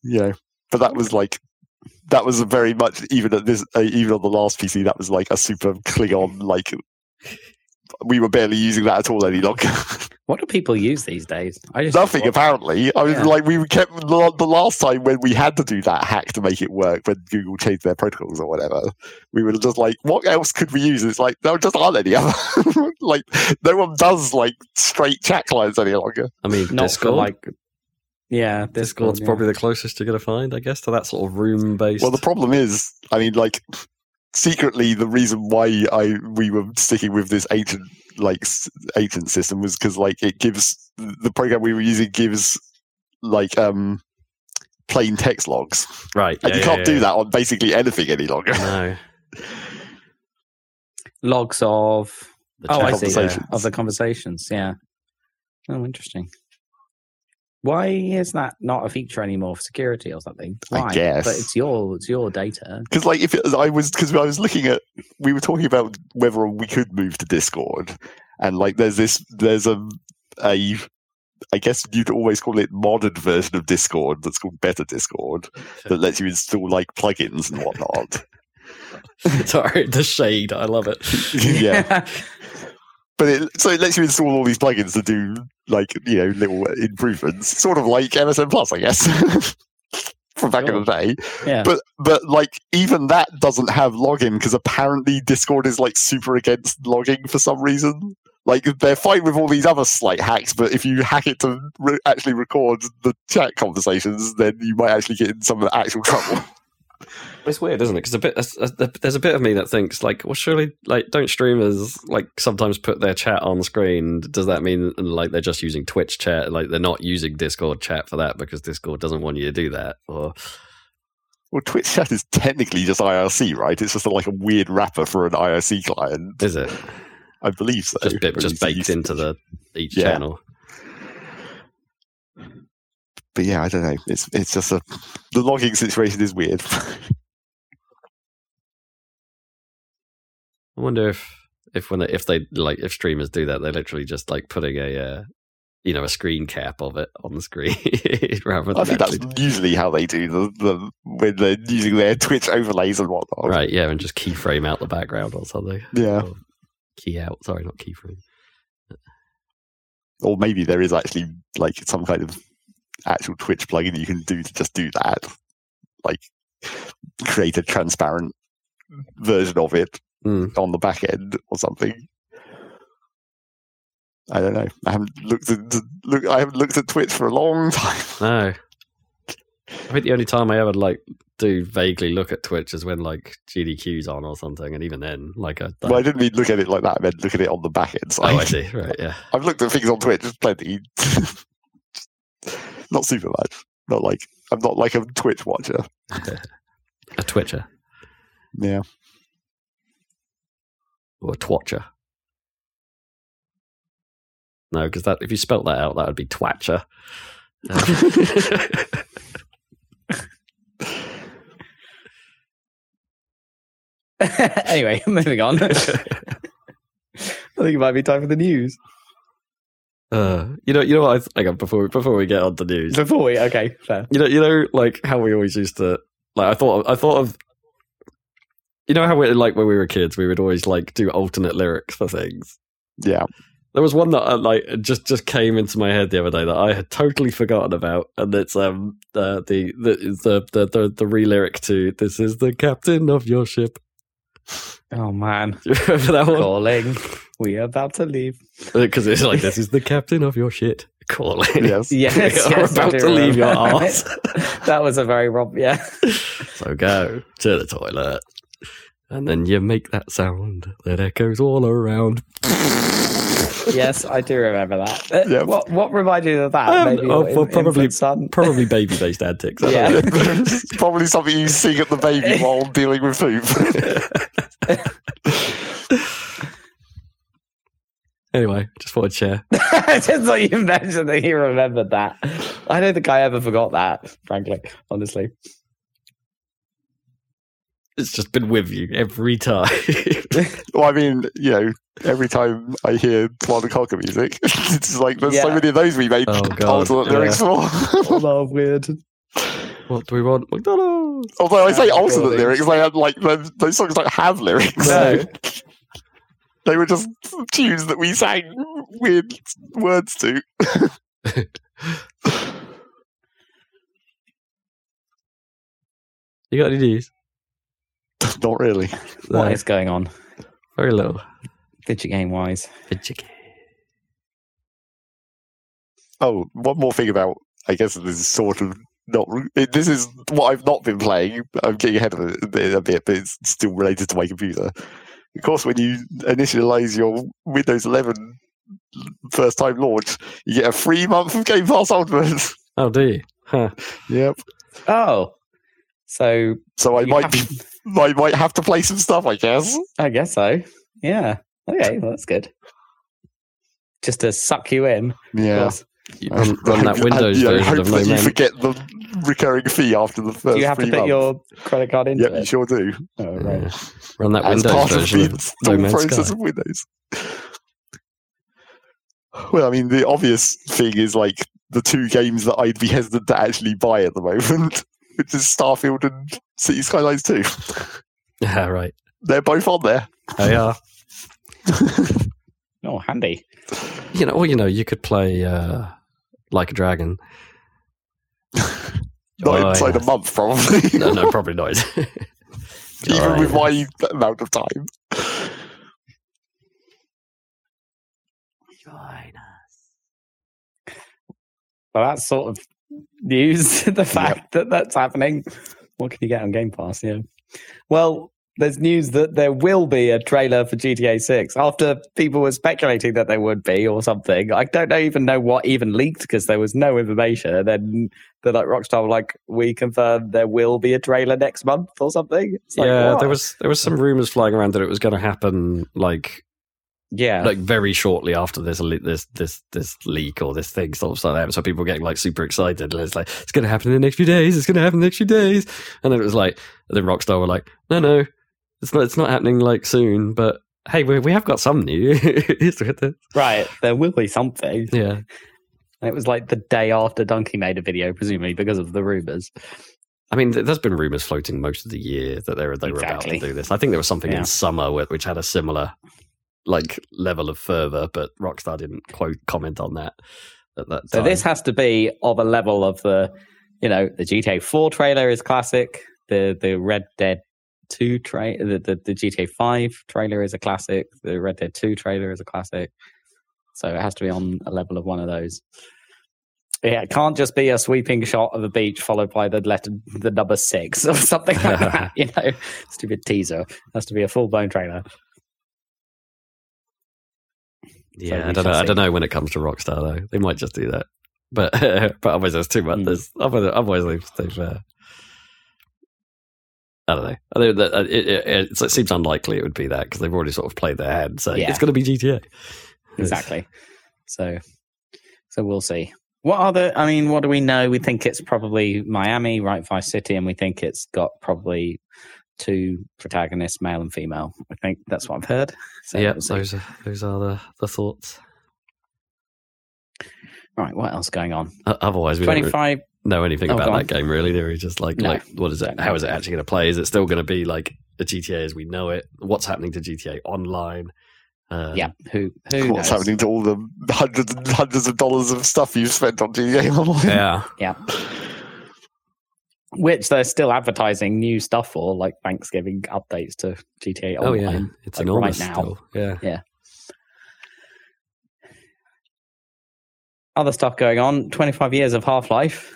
yeah, but that was like that was very much even at this uh, even on the last P C that was like a super Klingon like. We were barely using that at all any longer. What do people use these days? I just Nothing, apparently. I was yeah. like, we kept the last time when we had to do that hack to make it work, when Google changed their protocols or whatever, we were just like, what else could we use? And it's like, there just aren't any other. Like, no one does like straight chat clients any longer. I mean, Not Discord. For, like, yeah, Discord, Discord's yeah. probably the closest you're going to find, I guess, to that sort of room based. Well, the problem is, I mean, like. Secretly, the reason why I we were sticking with this ancient like ancient system was because like it gives the program we were using gives like um plain text logs, right? And yeah, you yeah, can't yeah. do that on basically anything any longer. No. Logs of the oh, I see yeah. of the conversations. Yeah. Oh, interesting. Why is that not a feature anymore for security or something? Why? I guess, but it's your it's your data. Because like if it, I was because I was looking at we were talking about whether we could move to Discord, and like there's this there's a a I guess you'd always call it modern version of Discord that's called Better Discord that lets you install like plugins and whatnot. Sorry, the shade. I love it. Yeah. But it, so it lets you install all these plugins to do like you know little improvements, sort of like M S N Plus, I guess, from back sure. in the day. Yeah. But but like even that doesn't have login because apparently Discord is like super against logging for some reason. Like they're fine with all these other slight hacks, but if you hack it to re- actually record the chat conversations, then you might actually get in some actual trouble. It's weird, isn't it? Because a bit a, a, there's a bit of me that thinks like, well, surely like don't streamers like sometimes put their chat on screen? Does that mean like they're just using Twitch chat? Like they're not using Discord chat for that because Discord doesn't want you to do that? Or Well, Twitch chat is technically just I R C, right? It's just a, like a weird wrapper for an I R C client. Is it? I believe so. Just, bit, just baked into the each yeah. channel. But yeah, I don't know. It's it's just a the logging situation is weird. I wonder if if when they, if they like if streamers do that, they're literally just like putting a uh, you know a screen cap of it on the screen rather than. I think actually... that's usually how they do the, the when they're using their Twitch overlays and whatnot. Right? Yeah, and just keyframe out the background or something. Yeah. Or key out. Sorry, not keyframe. Or maybe there is actually like some kind of actual Twitch plugin that you can do to just do that, like create a transparent version of it mm. on the back end or something. I don't know. I haven't looked at look. I haven't looked at Twitch for a long time. No, I think the only time I ever like do vaguely look at Twitch is when like G D Q's on or something, and even then, like, I, I... well, I didn't mean look at it like that. I meant look at it on the back end side. Oh, I see. Right, yeah. I've looked at things on Twitch plenty. Not super much. Not like I'm not like a Twitch watcher. A Twitcher. Yeah. Or a twatcher. No, because that if you spelt that out, that would be twatcher. Anyway, moving on. I think it might be time for the news. Uh, you know, you know what? I th- hang on, before we, before we get on to news, before we okay, fair. You know, you know, like how we always used to, like I thought, I thought of, you know how we like when we were kids, we would always like do alternate lyrics for things. Yeah, there was one that I, like just just came into my head the other day that I had totally forgotten about, and it's um uh, the the the the the re-lyric to "This is the captain of your ship." Oh man, do you remember that one? Calling. We are about to leave. Because it's like, this is the captain of your shit calling. Yes, yes. We are yes, about to leave your arse. That was a very Rob, yeah. So go to the toilet. And then you make that sound that echoes all around. Yes, I do remember that. Yep. What What reminded you of that? Um, Maybe oh, well, probably probably baby-based antics. Yeah. Probably something you sing at the baby while dealing with poop. Anyway, just thought I'd share. Just thought you mentioned that he remembered that. I don't think I ever forgot that, frankly, honestly. It's just been with you every time. Well, I mean, you know, every time I hear Wild and Conquer music, it's like, there's yeah. so many of those we made oh, alternate yeah. lyrics for. All weird. What do we want? McDonald's! Although I say yeah, alternate cool lyrics, they had, like, those, those songs don't have lyrics. No. They were just tunes that we sang weird words to. You got any news? Not really. No. What is going on? Very little. Fidget game wise. Fidget game. Oh, one more thing about, I guess this is sort of not, it, this is what I've not been playing. I'm getting ahead of it a bit, but it's still related to my computer. Of course, when you initialize your Windows eleven first time launch, you get a free month of Game Pass Ultimate. Oh, do you? Huh. Yep. Oh. So So I might have... be I might have to play some stuff, I guess. I guess so. Yeah. Okay, well that's good. Just to suck you in. Yeah. You run, run that Windows and, yeah, version of no you forget the recurring fee after the first. Do you have to put months. Your credit card into yep, it? Yep, you sure do. Oh, right. Yeah. Run that Windows as part version of the no Man's process Sky. Of Windows. Well, I mean, the obvious thing is like the two games that I'd be hesitant to actually buy at the moment, which is Starfield and City Skylines two. Yeah, right. They're both on there. They are. Oh, handy. You know, well, you know, you could play uh, Like a Dragon. Not oh, inside yeah. a month, probably. no, no, probably not. Even oh, with my amount of time. Join us. Well, that's sort of news. The fact yep. that that's happening. What can you get on Game Pass? Yeah. Well, there's news that there will be a trailer for G T A six after people were speculating that there would be or something. I don't even know what even leaked because there was no information. And then they're like, Rockstar were like, we confirm there will be a trailer next month or something. It's like, yeah, what? there was there was some rumors flying around that it was going to happen like... Yeah, like very shortly after this this this this leak or this thing stuff like that. So people were getting like super excited, and it's like it's going to happen in the next few days. It's going to happen in the next few days, and then it was like then Rockstar were like, no, no, it's not. It's not happening like soon. But hey, we we have got some news. Right, there will be something. Yeah, and it was like the day after Donkey made a video, presumably because of the rumors. I mean, there's been rumors floating most of the year that they were they exactly. were about to do this. I think there was something yeah. in summer which had a similar. Like level of fervor, but Rockstar didn't quote comment on that at that time. So this has to be of a level of the, you know, the G T A four trailer is classic. The the Red Dead two trailer, the, the the G T A five trailer is a classic. The Red Dead two trailer is a classic. So it has to be on a level of one of those. Yeah, it can't just be a sweeping shot of a beach followed by the letter, the number six or something like that. You know, stupid teaser. It has to be a full blown trailer. Yeah, so I don't know. See. I don't know when it comes to Rockstar though. They might just do that, but but otherwise there's too much. Mm. There's otherwise, otherwise they they've. Uh, I don't know. I think that it, it, it seems unlikely it would be that because they've already sort of played their hand. So yeah. It's going to be G T A. Exactly. So so we'll see. What are the? I mean, what do we know? We think it's probably Miami, right? Vice City, and we think it's got probably two protagonists, male and female. I think that's what I've heard. So yeah, those are, those are the, the thoughts. Right, what else going on? Uh, otherwise, we twenty-five... don't really know anything oh, about that game, really. They're just like, no, like, what is it? How is it actually going to play? Is it still going to be like a G T A as we know it? What's happening to G T A Online? Um, yeah, who, who What's knows? happening to all the hundreds and hundreds of dollars of stuff you've spent on G T A Online? Yeah. Yeah. Which they're still advertising new stuff for, like Thanksgiving updates to G T A Online. Oh yeah, it's like enormous right now. Still. Yeah, yeah. Other stuff going on. Twenty-five years of Half-Life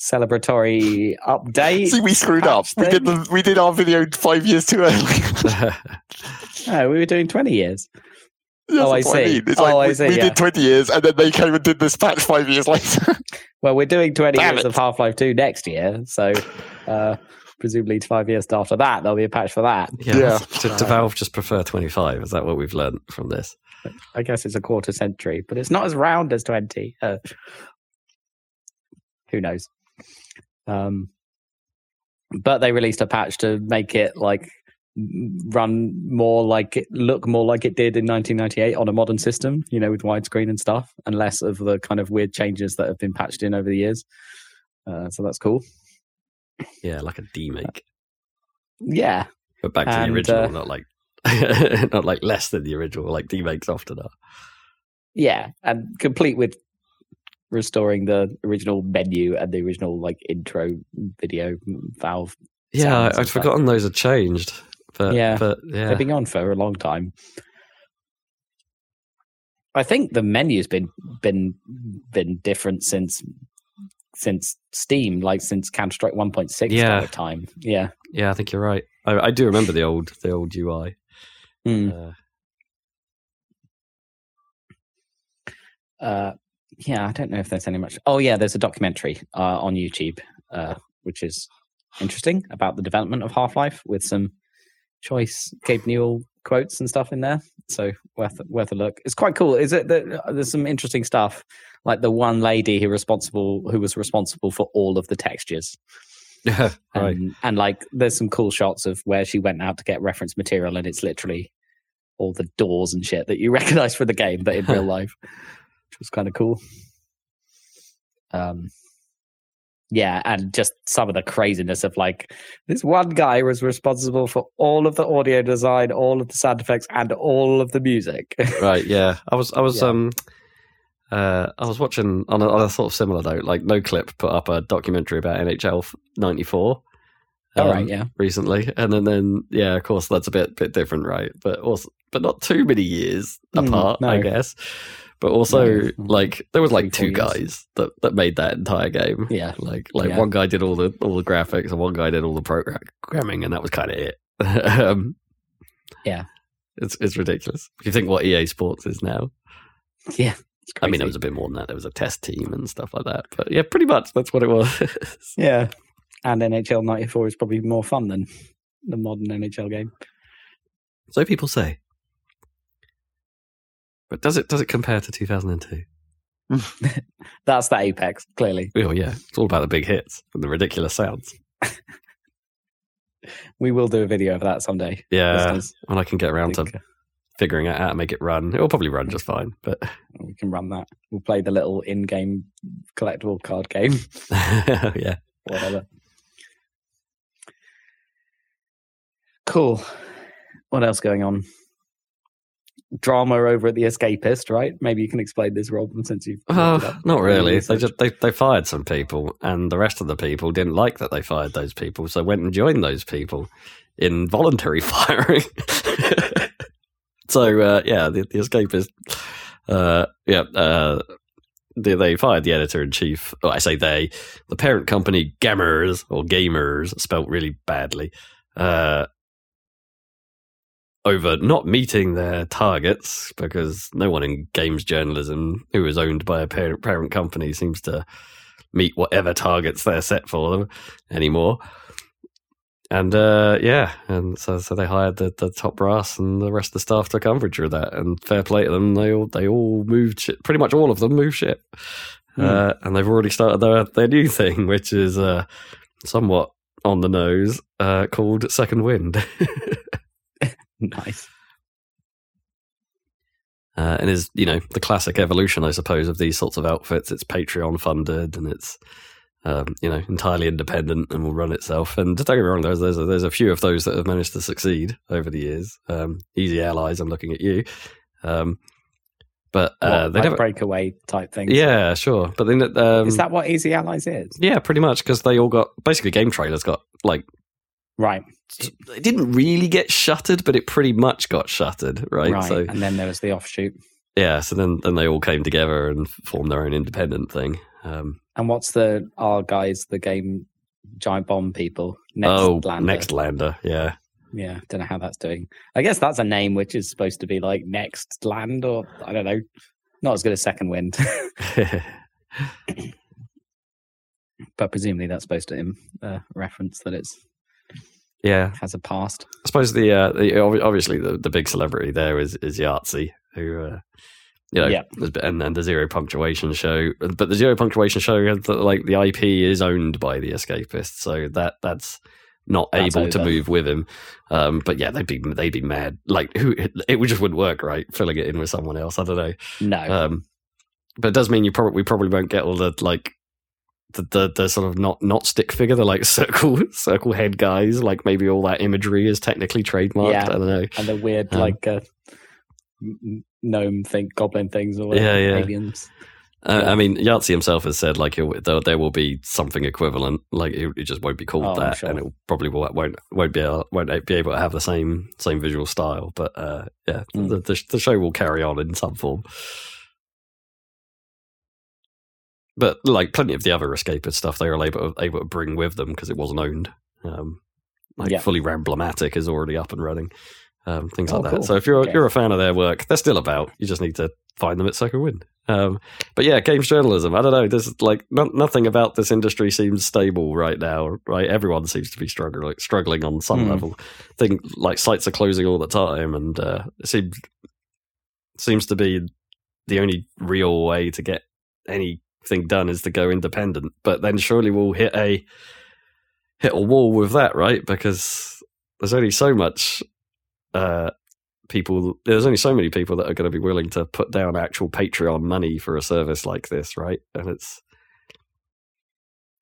celebratory update. See, we screwed up. Thing. We did the, we did our video five years too early. No, we were doing twenty years. That's oh, I see. I mean. It's oh, like we, I see. We yeah. did twenty years, and then they came and did this patch five years later. Well, we're doing twenty Damn years it. of Half-Life two next year, so uh, presumably five years after that, there'll be a patch for that. Yeah, yeah. To, to Valve just prefer twenty-five. Is that what we've learned from this? I guess it's a quarter century, but it's not as round as twenty. Uh, who knows? Um, but they released a patch to make it like. run more like it look more like it did in nineteen ninety-eight on a modern system, you know, with widescreen and stuff, and less of the kind of weird changes that have been patched in over the years. Uh, so that's cool. Yeah, like a demake. Yeah, but back to and, the original, uh, not like not like less than the original, like demakes often are. Yeah, and complete with restoring the original menu and the original like intro video Valve. Yeah, I'd forgotten those had changed. But, yeah. But, yeah, they've been on for a long time. I think the menu's been been been different since since Steam, like since Counter-Strike one point six yeah. time. Yeah, yeah, I think you're right. I, I do remember the old the old U I. Mm. Uh, uh, yeah, I don't know if there's any much. Oh yeah, there's a documentary uh, on YouTube, uh, which is interesting about the development of Half-Life with some. Choice Gabe Newell quotes and stuff in there, so worth worth a look. It's quite cool. Is it that there's some interesting stuff, like the one lady who responsible who was responsible for all of the textures, yeah, right. and, and like there's some cool shots of where she went out to get reference material, and it's literally all the doors and shit that you recognise from the game, but in real life, which was kind of cool. Um. Yeah, and just some of the craziness of like this one guy was responsible for all of the audio design, all of the sound effects, and all of the music. Right? Yeah, I was, I was, yeah. um, uh, I was watching on a, on a sort of similar note. Like NoClip put up a documentary about N H L ninety-four. Um, all right, yeah, recently, and then, then yeah, of course that's a bit bit different, right? But also, but not too many years apart, mm, no. I guess. But also, no. like there was like two guys that, that made that entire game. Yeah, like like yeah. one guy did all the all the graphics, and one guy did all the programming, and that was kind of it. um, yeah, it's it's ridiculous. If you think what E A Sports is now, yeah, it's crazy. I mean, it was a bit more than that. There was a test team and stuff like that, but yeah, pretty much that's what it was. Yeah, and N H L ninety-four is probably more fun than the modern N H L game. So people say, but does it does it compare to two thousand two? That's the apex, clearly. Oh yeah, it's all about the big hits and the ridiculous sounds. We will do a video of that someday. Yeah, when I can get around to figuring it out and make it run. It'll probably run just fine, but we can run that. We'll play the little in-game collectible card game. Yeah, whatever. Cool. What else going on? Drama over at the Escapist, right? Maybe you can explain this, Rob, since you've... Oh, not really. They just they, they fired some people, and the rest of the people didn't like that they fired those people, so went and joined those people in voluntary firing. So, uh, yeah, the, the Escapist... Uh, yeah, uh, they, they fired the editor-in-chief. Oh, I say they. The parent company, Gamers, or Gamers, spelt really badly, uh... over not meeting their targets, because no one in games journalism who is owned by a parent, parent company seems to meet whatever targets they're set for them anymore. And uh, yeah, and so so they hired the, the top brass, and the rest of the staff took umbrage with that. And fair play to them, they all they all moved ship. Pretty much all of them moved ship, mm. uh, and they've already started their their new thing, which is uh, somewhat on the nose, uh, called Second Wind. Nice. Uh, and is, you know, the classic evolution, I suppose, of these sorts of outfits. It's Patreon funded, and it's, um, you know, entirely independent and will run itself. And don't get me wrong, there's, there's, a, there's a few of those that have managed to succeed over the years. Um, Easy Allies, I'm looking at you. Um, but uh, what, they like never... breakaway type things. Yeah, sure. But then um, is that what Easy Allies is? Yeah, pretty much, because they all got, basically Game Trailers got, like, right. It didn't really get shuttered, but it pretty much got shuttered, right? Right. So, and then there was the offshoot. Yeah, so then, then they all came together and formed their own independent thing. Um, and what's the, our guys, the game Giant Bomb people? Next oh, Lander. Next Lander, yeah. Yeah, don't know how that's doing. I guess that's a name which is supposed to be like Next Land, or I don't know, not as good as Second Wind. But presumably that's supposed to uh, reference that it's... Yeah, has a past. I suppose the, uh, the obviously the, the big celebrity there is is Yahtzee, who uh, you know, yeah. and, and the Zero Punctuation Show. But the Zero Punctuation Show, like the I P, is owned by the Escapist, so that that's not that's able over. to move with him. Um, but yeah, they'd be they'd be mad. Like who, it just wouldn't work, right? Filling it in with someone else, I don't know. No, um, but it does mean you probably we probably won't get all the like. The, the the sort of not not stick figure, the like circle circle head guys, like maybe all that imagery is technically trademarked. Yeah. I don't know, and the weird um, like uh, gnome thing, goblin things, or yeah, yeah. aliens. Uh, yeah. I mean, Yahtzee himself has said like there, there will be something equivalent, like it, it just won't be called oh, that, sure. and it probably will, won't won't be able, won't be able to have the same same visual style. But uh, yeah, mm. the, the the show will carry on in some form. But like plenty of the other Escapist stuff, they were able to, able to bring with them because it wasn't owned. Um, like yeah. Fully Ramblomatic is already up and running, um, things oh, like cool. that. So if you're okay. you're a fan of their work, they're still about. You just need to find them at Second Wind. Um, but yeah, games journalism. I don't know. There's like no, nothing about this industry seems stable right now. Right, everyone seems to be struggling struggling on some mm. level. Thing like sites are closing all the time, and uh, it seems seems to be the only real way to get any. Thing done is to go independent, but then surely we'll hit a hit a wall with that, right? Because there's only so much uh people there's only so many people that are going to be willing to put down actual Patreon money for a service like this, right? And it's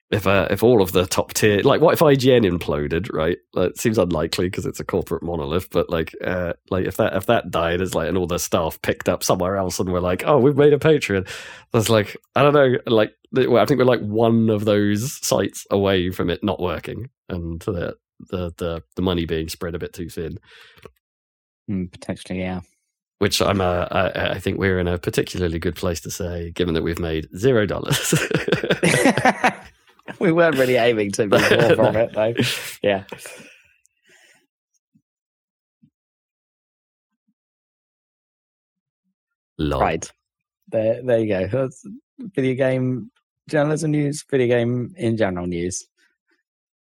if uh, if all of the top tier, like what if I G N imploded, right? Like, it seems unlikely because it's a corporate monolith, but like uh, like if that if that died, it's like and all their staff picked up somewhere else and we're like, oh, we've made a Patreon. That's like I don't know, like I think we're like one of those sites away from it not working and the the the, the money being spread a bit too thin. Mm, potentially, yeah. Which I'm uh, I, I think we're in a particularly good place to say, given that we've made zero dollars. We weren't really aiming to be more from it, though. Yeah. Love. Right. There, there you go. That's video game journalism news, video game in general news.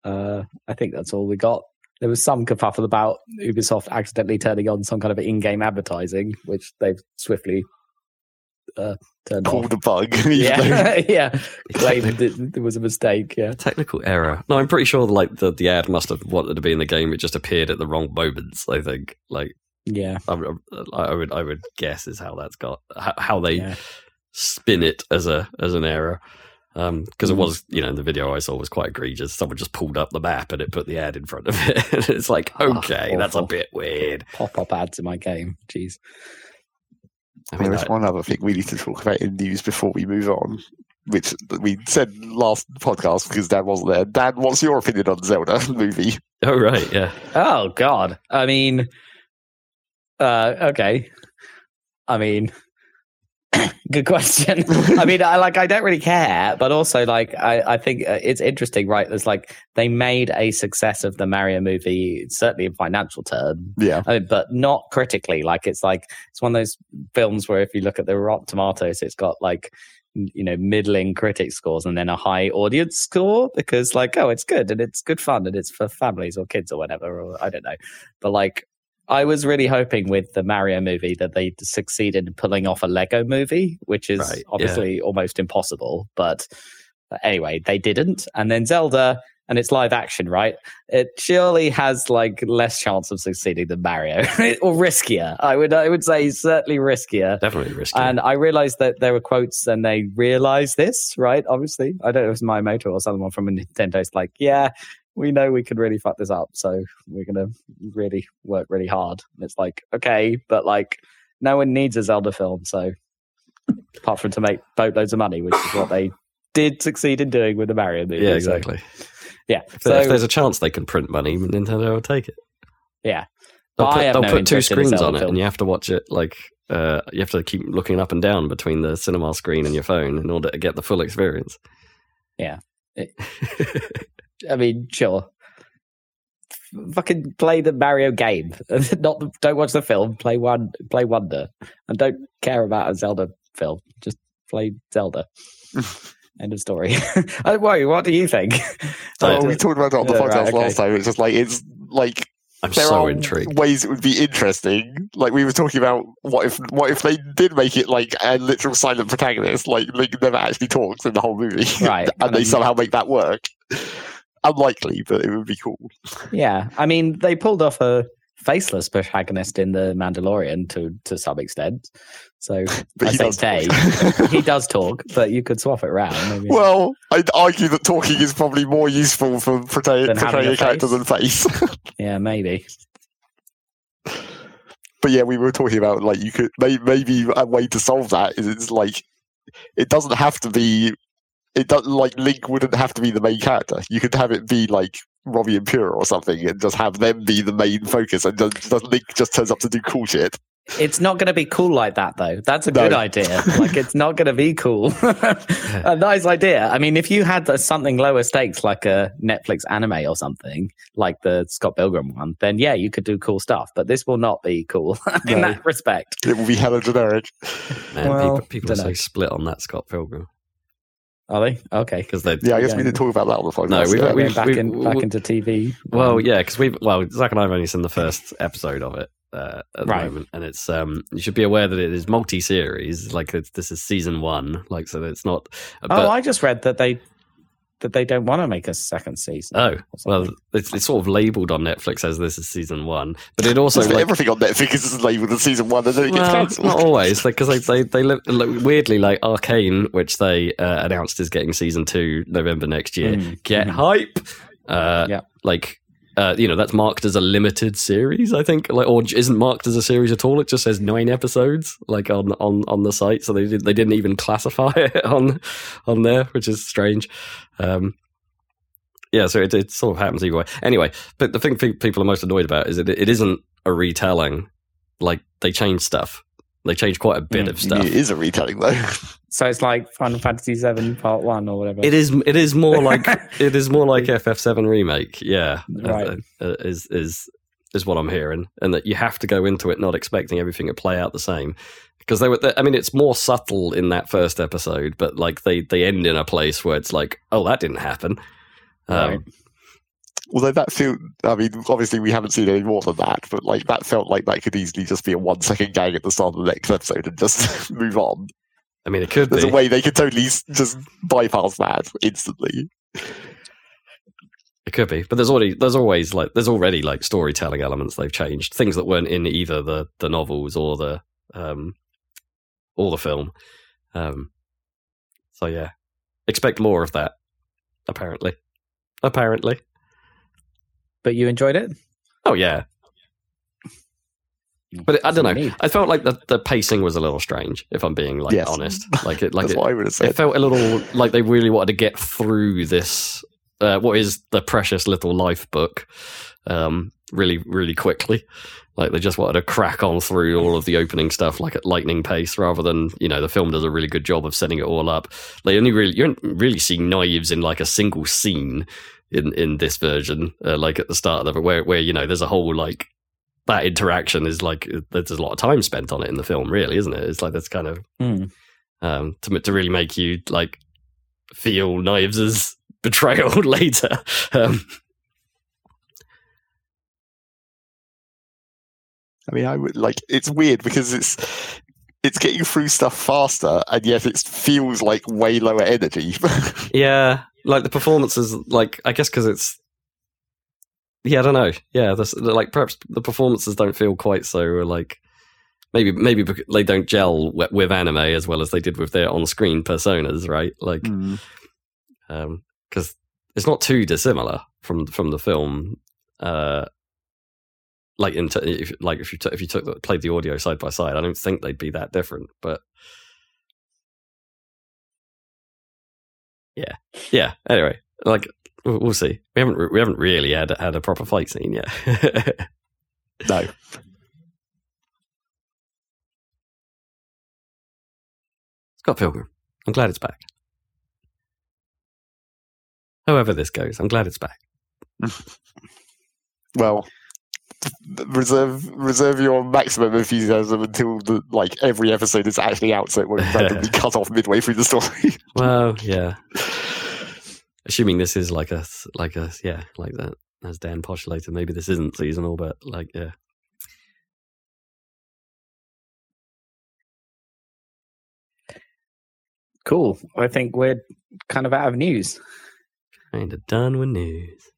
Uh, I think that's all we got. There was some kerfuffle about Ubisoft accidentally turning on some kind of in-game advertising, which they've swiftly uh, turned Called off. Called a bug. Yeah, yeah. Claimed it, it was a mistake. Yeah, technical error. No, I'm pretty sure like the, the ad must have wanted to be in the game. It just appeared at the wrong moments. I think. Like, yeah, I, I, I would I would guess is how that's got how, how they yeah. spin it as a as an error. Because um, it was, you know, the video I saw was quite egregious. Someone just pulled up the map and it put the ad in front of it. And it's like, okay, oh, that's a bit weird. Pop-up ads in my game. Jeez. I mean, there that... is one other thing we need to talk about in news before we move on, which we said last podcast because Dan wasn't there. Dan, what's your opinion on Zelda movie? Oh, right, yeah. Oh, God. I mean, uh, okay. I mean... Good question. I mean, I like, I don't really care, but also like, I, I think it's interesting, right? There's like, they made a success of the Mario movie, certainly in financial terms. Yeah. I mean, but not critically. Like, it's like, it's one of those films where if you look at the Rotten Tomatoes, it's got like, you know, middling critic scores and then a high audience score because like, oh, it's good and it's good fun and it's for families or kids or whatever, or I don't know. But like, I was really hoping with the Mario movie that they succeeded in pulling off a Lego movie, which is right, obviously yeah. almost impossible. But anyway, they didn't. And then Zelda, and it's live action, right? It surely has like less chance of succeeding than Mario, or riskier. I would, I would say certainly riskier. Definitely riskier. And I realized that there were quotes, and they realized this, right? Obviously, I don't know if it's Miyamoto or someone from Nintendo's like, yeah. we know we could really fuck this up, so we're going to really work really hard. And it's like, okay, but like, no one needs a Zelda film, so apart from to make boatloads of money, which is what they did succeed in doing with the Mario movie. Yeah, exactly. So, yeah. If, so, if there's a chance they can print money, Nintendo will take it. Yeah. They'll put, they'll no put two screens on it, film. And you have to watch it, like, uh, you have to keep looking up and down between the cinema screen and your phone in order to get the full experience. Yeah. It- I mean, sure. Fucking play the Mario game. Not the, don't watch the film. Play one. Play Wonder, and don't care about a Zelda film. Just play Zelda. End of story. Don't worry. What do you think? Oh, we talked about it on the podcast right, okay. last time. It's just like it's like I'm there so are intrigued. Ways it would be interesting. Like we were talking about, what if what if they did make it like a literal silent protagonist, like Link never actually talks in the whole movie, right? and, and they um, somehow make that work. Unlikely, but it would be cool. Yeah, I mean, they pulled off a faceless protagonist in The Mandalorian to to some extent. So I say stay. He does talk, but you could swap it around. Maybe. Well, I'd argue that talking is probably more useful for portraying a character than face. Yeah, maybe. But yeah, we were talking about like you could maybe a way to solve that is it's like it doesn't have to be. It doesn't like Link wouldn't have to be the main character. You could have it be like Robbie and Pura or something, and just have them be the main focus, and just, just Link just turns up to do cool shit. It's not going to be cool like that, though. That's a no. good idea. Like, it's not going to be cool. A nice idea. I mean, if you had something lower stakes, like a Netflix anime or something, like the Scott Pilgrim one, then yeah, you could do cool stuff. But this will not be cool in no. that respect. It will be hella generic. Man, well, people, people are so split on that Scott Pilgrim. Are they? Okay. Because they. Yeah, I guess yeah. we didn't talk about that on the podcast. No, we've, yeah. we've, back, we've, in, back we've, into T V. Well, yeah, because we've. Well, Zach and I have only seen the first episode of it uh, at the right. moment, and it's. Um, you should be aware that it is multi-series. Like it's, this is season one. Like so, that it's not. But, oh, I just read that they that they don't want to make a second season. Oh, well, it's, it's sort of labelled on Netflix as this is season one, but it also like, everything on Netflix is labelled as season one. And then it well, gets cancelled. Not always, because like, they they, they look, look, weirdly like Arcane, which they uh, announced is getting season two November next year. Mm. Get mm. hype, uh, yeah. Like uh, you know that's marked as a limited series, I think, like or isn't marked as a series at all. It just says nine episodes, like on on, on the site. So they did, they didn't even classify it on on there, which is strange. Um, yeah, so it, it sort of happens either way. Anyway, but the thing people are most annoyed about is that it, it isn't a retelling. Like, they change stuff. They change quite a bit mm. of stuff. It is a retelling, though. So it's like Final Fantasy seven Part one or whatever. It is It is more like it is more like F F seven Remake, yeah. Right. Uh, is, is, is what I'm hearing, and that you have to go into it not expecting everything to play out the same. Because they were, I mean, it's more subtle in that first episode, but like they, they end in a place where it's like, oh, that didn't happen. Um, right. Although that felt, I mean, obviously we haven't seen any more than that, but like that felt like that could easily just be a one second gag at the start of the next episode and just move on. I mean, it could There's be. There's a way they could totally just bypass that instantly. It could be, but there's already there's always like there's already like storytelling elements they've changed, things that weren't in either the, the novels or the um or the film. Um, so yeah, expect more of that. Apparently, apparently. But you enjoyed it? Oh yeah. But it, I don't know. Neat. I felt like the, the pacing was a little strange. If I'm being like yes. honest, like it, like That's it, what I would have said. It felt a little like they really wanted to get through this. Uh, what is the precious little life book um, really, really quickly. Like they just wanted to crack on through all of the opening stuff like at lightning pace rather than, you know, the film does a really good job of setting it all up. They only really, you don't really see knives in like a single scene in, in this version, uh, like at the start of it, where, where, you know, there's a whole like, that interaction is like, there's a lot of time spent on it in the film really, isn't it? It's like that's kind of, mm. um, to, to really make you like feel knives as betrayal later. Um. I mean, I would like. It's weird because it's it's getting through stuff faster, and yet it feels like way lower energy. Yeah, like the performances. Like I guess because it's. Yeah, I don't know. Yeah, this, like perhaps the performances don't feel quite so like. Maybe maybe they don't gel with anime as well as they did with their on-screen personas, right? Like. Mm. Um, because it's not too dissimilar from from the film, uh, like in t- if, like if you t- if you took the, played the audio side by side, I don't think they'd be that different. But yeah, yeah. Anyway, like we'll, we'll see. We haven't re- we haven't really had had a proper fight scene yet. No. Scott Pilgrim. I'm glad it's back. However this goes, I'm glad it's back. Well, reserve reserve your maximum enthusiasm until the, like every episode is actually out, so it won't randomly cut off midway through the story. Well, yeah. Assuming this is like a like a yeah like that, as Dan postulated, maybe this isn't seasonal, but like yeah. Cool. I think we're kind of out of news. Kind of done with news.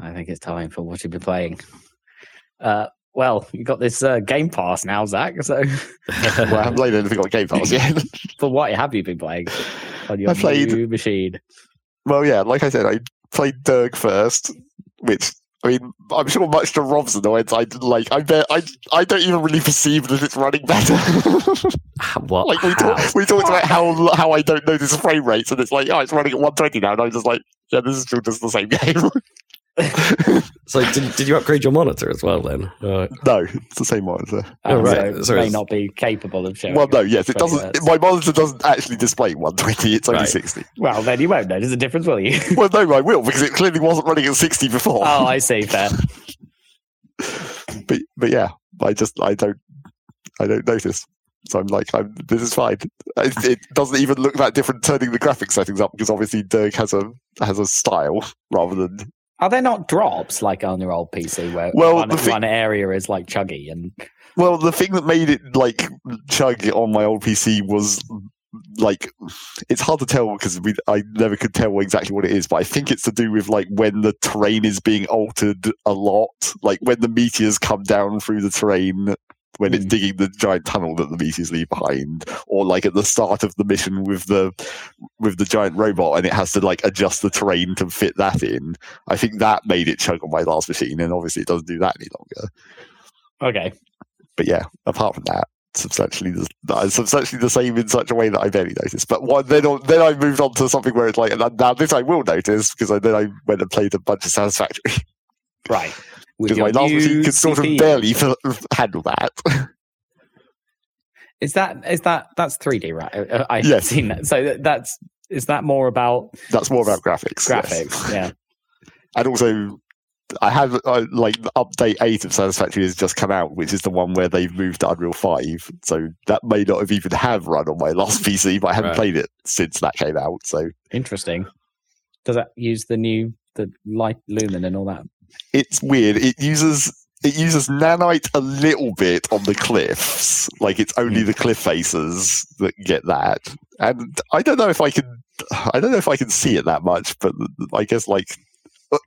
I think it's time for what you've been playing. Uh, well, you got this uh, Game Pass now, Zach. So, well, I haven't played anything on Game Pass yet. But what have you been playing on your played, new machine? Well, yeah, like I said, I played Dirk first, which. I mean, I'm sure much to Rob's annoyance, I like. I bet I. I don't even really perceive that it's running better. What? Like we talked. We talked about how how I don't know this frame rate, and it's like, oh, it's running at one twenty now, and I'm just like, yeah, this is still just the same game. So, did did you upgrade your monitor as well then? Uh, no, it's the same monitor. Oh, oh, right, so, so it may not be capable of showing. Well, no, yes, it doesn't. Hertz. My monitor doesn't actually display one twenty; it's only right. sixty. Well, then you won't notice the difference, will you? Well, no, I will because it clearly wasn't running at sixty before. Oh, I see. Fair. but but yeah, I just I don't I don't notice. So I'm like, I'm, this is fine. It, it doesn't even look that different turning the graphic settings up because obviously Dirk has a has a style rather than. Are there not drops like on your old P C where well, one, thing, one area is like chuggy and? Well, the thing that made it like chug on my old P C was like it's hard to tell because we, I never could tell exactly what it is, but I think it's to do with like when the terrain is being altered a lot, like when the meteors come down through the terrain. When it's digging the giant tunnel that the meteors leave behind, or like at the start of the mission with the with the giant robot, and it has to like adjust the terrain to fit that in. I think that made it chug on my last machine, and obviously it doesn't do that any longer. Okay, but yeah, apart from that, substantially the, substantially the same in such a way that I barely noticed. But what, then then I moved on to something where it's like, and now this I will notice because I, then I went and played a bunch of Satisfactory. Right. Because my last machine could sort of barely handle that. Is that is that that's three D, right? I've yes. seen that. So that's is that more about that's more about graphics. Graphics, yes. Yeah. And also I have uh, like update eight of Satisfactory has just come out, which is the one where they've moved to Unreal five. So that may not have even have run on my last P C, but I haven't right. played it since that came out. So interesting. Does that use the new the light lumen and all that? It's weird. It uses it uses nanite a little bit on the cliffs. Like it's only mm. the cliff faces that get that. And I don't know if I can. I don't know if I can see it that much, but I guess like.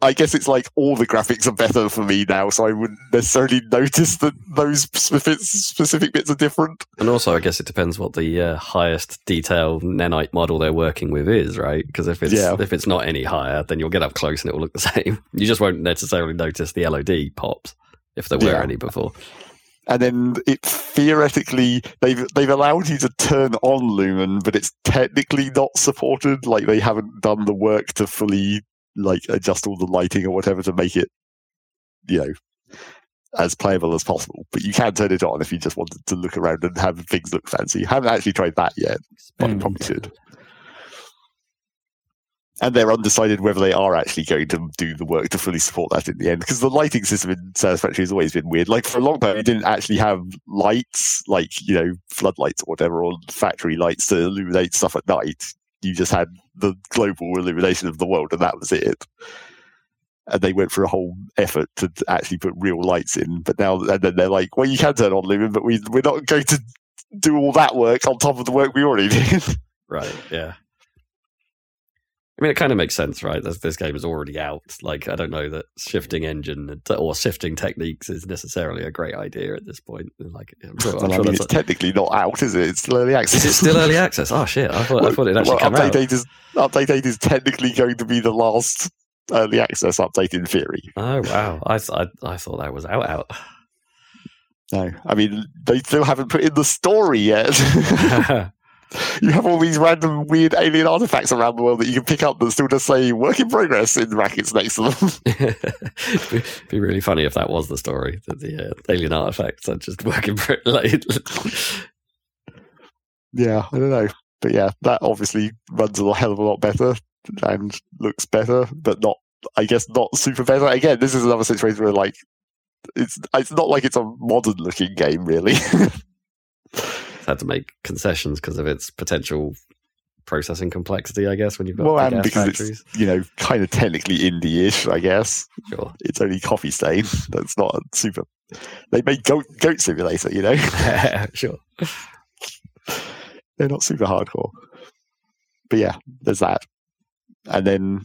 I guess it's like all the graphics are better for me now, so I wouldn't necessarily notice that those specific bits are different. And also, I guess it depends what the uh, highest detail nanite model they're working with is, right? Because if it's yeah. if it's not any higher, then you'll get up close and it will look the same. You just won't necessarily notice the L O D pops if there were yeah. any before. And then it theoretically they've they've allowed you to turn on Lumen, but it's technically not supported. Like they haven't done the work to fully. Like adjust all the lighting or whatever to make it, you know, as playable as possible. But you can turn it on if you just wanted to look around and have things look fancy. I haven't actually tried that yet, but I probably should. And they're undecided whether they are actually going to do the work to fully support that in the end, because the lighting system in Satisfactory has always been weird. Like for a long time, it didn't actually have lights, like you know, floodlights or whatever, or factory lights to illuminate stuff at night. You just had the global illumination of the world, and that was it. And they went for a whole effort to actually put real lights in. But now, and then they're like, well, you can turn on Lumen, but we, we're not going to do all that work on top of the work we already did. Right, yeah. I mean, it kind of makes sense, right? This, this game is already out. Like, I don't know that shifting engine or shifting techniques is necessarily a great idea at this point. Like, I'm sure, well, I'm sure I mean, that's it's a... technically not out, is it? It's still early access. Is it still early access? Oh, shit. I thought, well, I thought it actually well, came update out. eight is, update eight is technically going to be the last early access update in theory. Oh, wow. I, th- I, I thought that was out, out. No. I mean, they still haven't put in the story yet. You have all these random weird alien artifacts around the world that you can pick up that still just say work in progress in brackets next to them. It'd be really funny if that was the story, that the uh, alien artifacts are just work in progress. Like, yeah, I don't know. But yeah, that obviously runs a hell of a lot better and looks better, but not, I guess, not super better. Again, this is another situation where like, it's, it's not like it's a modern looking game, really. Had to make concessions because of its potential processing complexity, I guess, when you've got well, and because factories. It's, you know, kind of technically indie-ish, I guess. Sure. It's only coffee stain. That's not a super... They made Goat, Goat Simulator, you know? Sure. They're not super hardcore. But yeah, there's that. And then...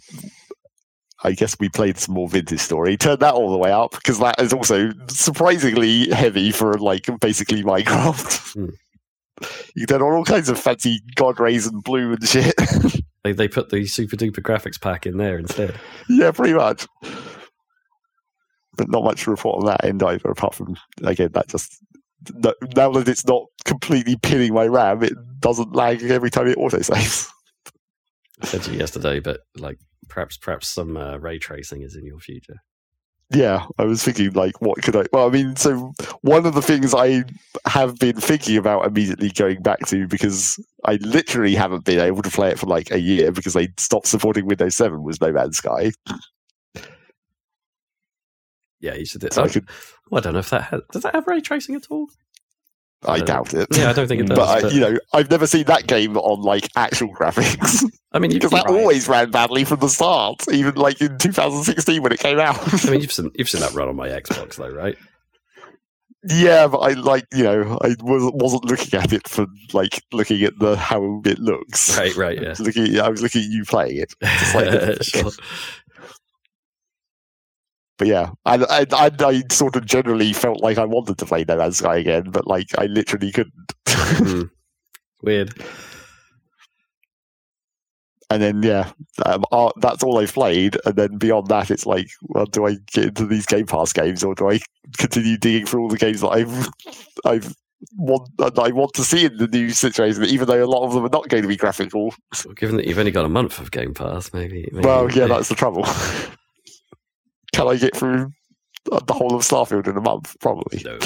I guess we played some more Vintage Story. Turned that all the way up, because that is also surprisingly heavy for, like, basically Minecraft. Mm. You can turn on all kinds of fancy god rays and blue and shit. They they put the super duper graphics pack in there instead. Yeah, pretty much. But not much to report on that end either, apart from, again, that just... No, now that it's not completely pinning my RAM, it doesn't lag every time it autosaves. I said to you yesterday, but, like, perhaps perhaps some uh, ray tracing is in your future. Yeah, I was thinking, like, what could I... Well, I mean, so one of the things I have been thinking about immediately going back to, because I literally haven't been able to play it for, like, a year because they stopped supporting Windows seven, was No Man's Sky. Yeah, you said it. So I, could, well, I don't know if that... Has, does that have ray tracing at all? I, I doubt know. it. Yeah, I don't think it does. But, but, you know, I've never seen that game on, like, actual graphics. I mean, because that right. always ran badly from the start, even, like, in two thousand sixteen when it came out. I mean, you've seen, you've seen that run on my Xbox, though, right? Yeah, but I, like, you know, I was, wasn't looking at it for, like, looking at the how it looks. Right, right, yeah. I was looking at, I was looking at you playing it. Just like sure. But yeah, and I, I, I sort of generally felt like I wanted to play No Man's Sky again, but like I literally couldn't. mm. Weird. And then yeah, um, uh, that's all I've played. And then beyond that, it's like, well, do I get into these Game Pass games, or do I continue digging for all the games that I've I've want that I want to see in the new situation? Even though a lot of them are not going to be graphical. Well, given that you've only got a month of Game Pass, maybe. maybe well, yeah, maybe. That's the trouble. Can I get through the whole of Starfield in a month? Probably. No.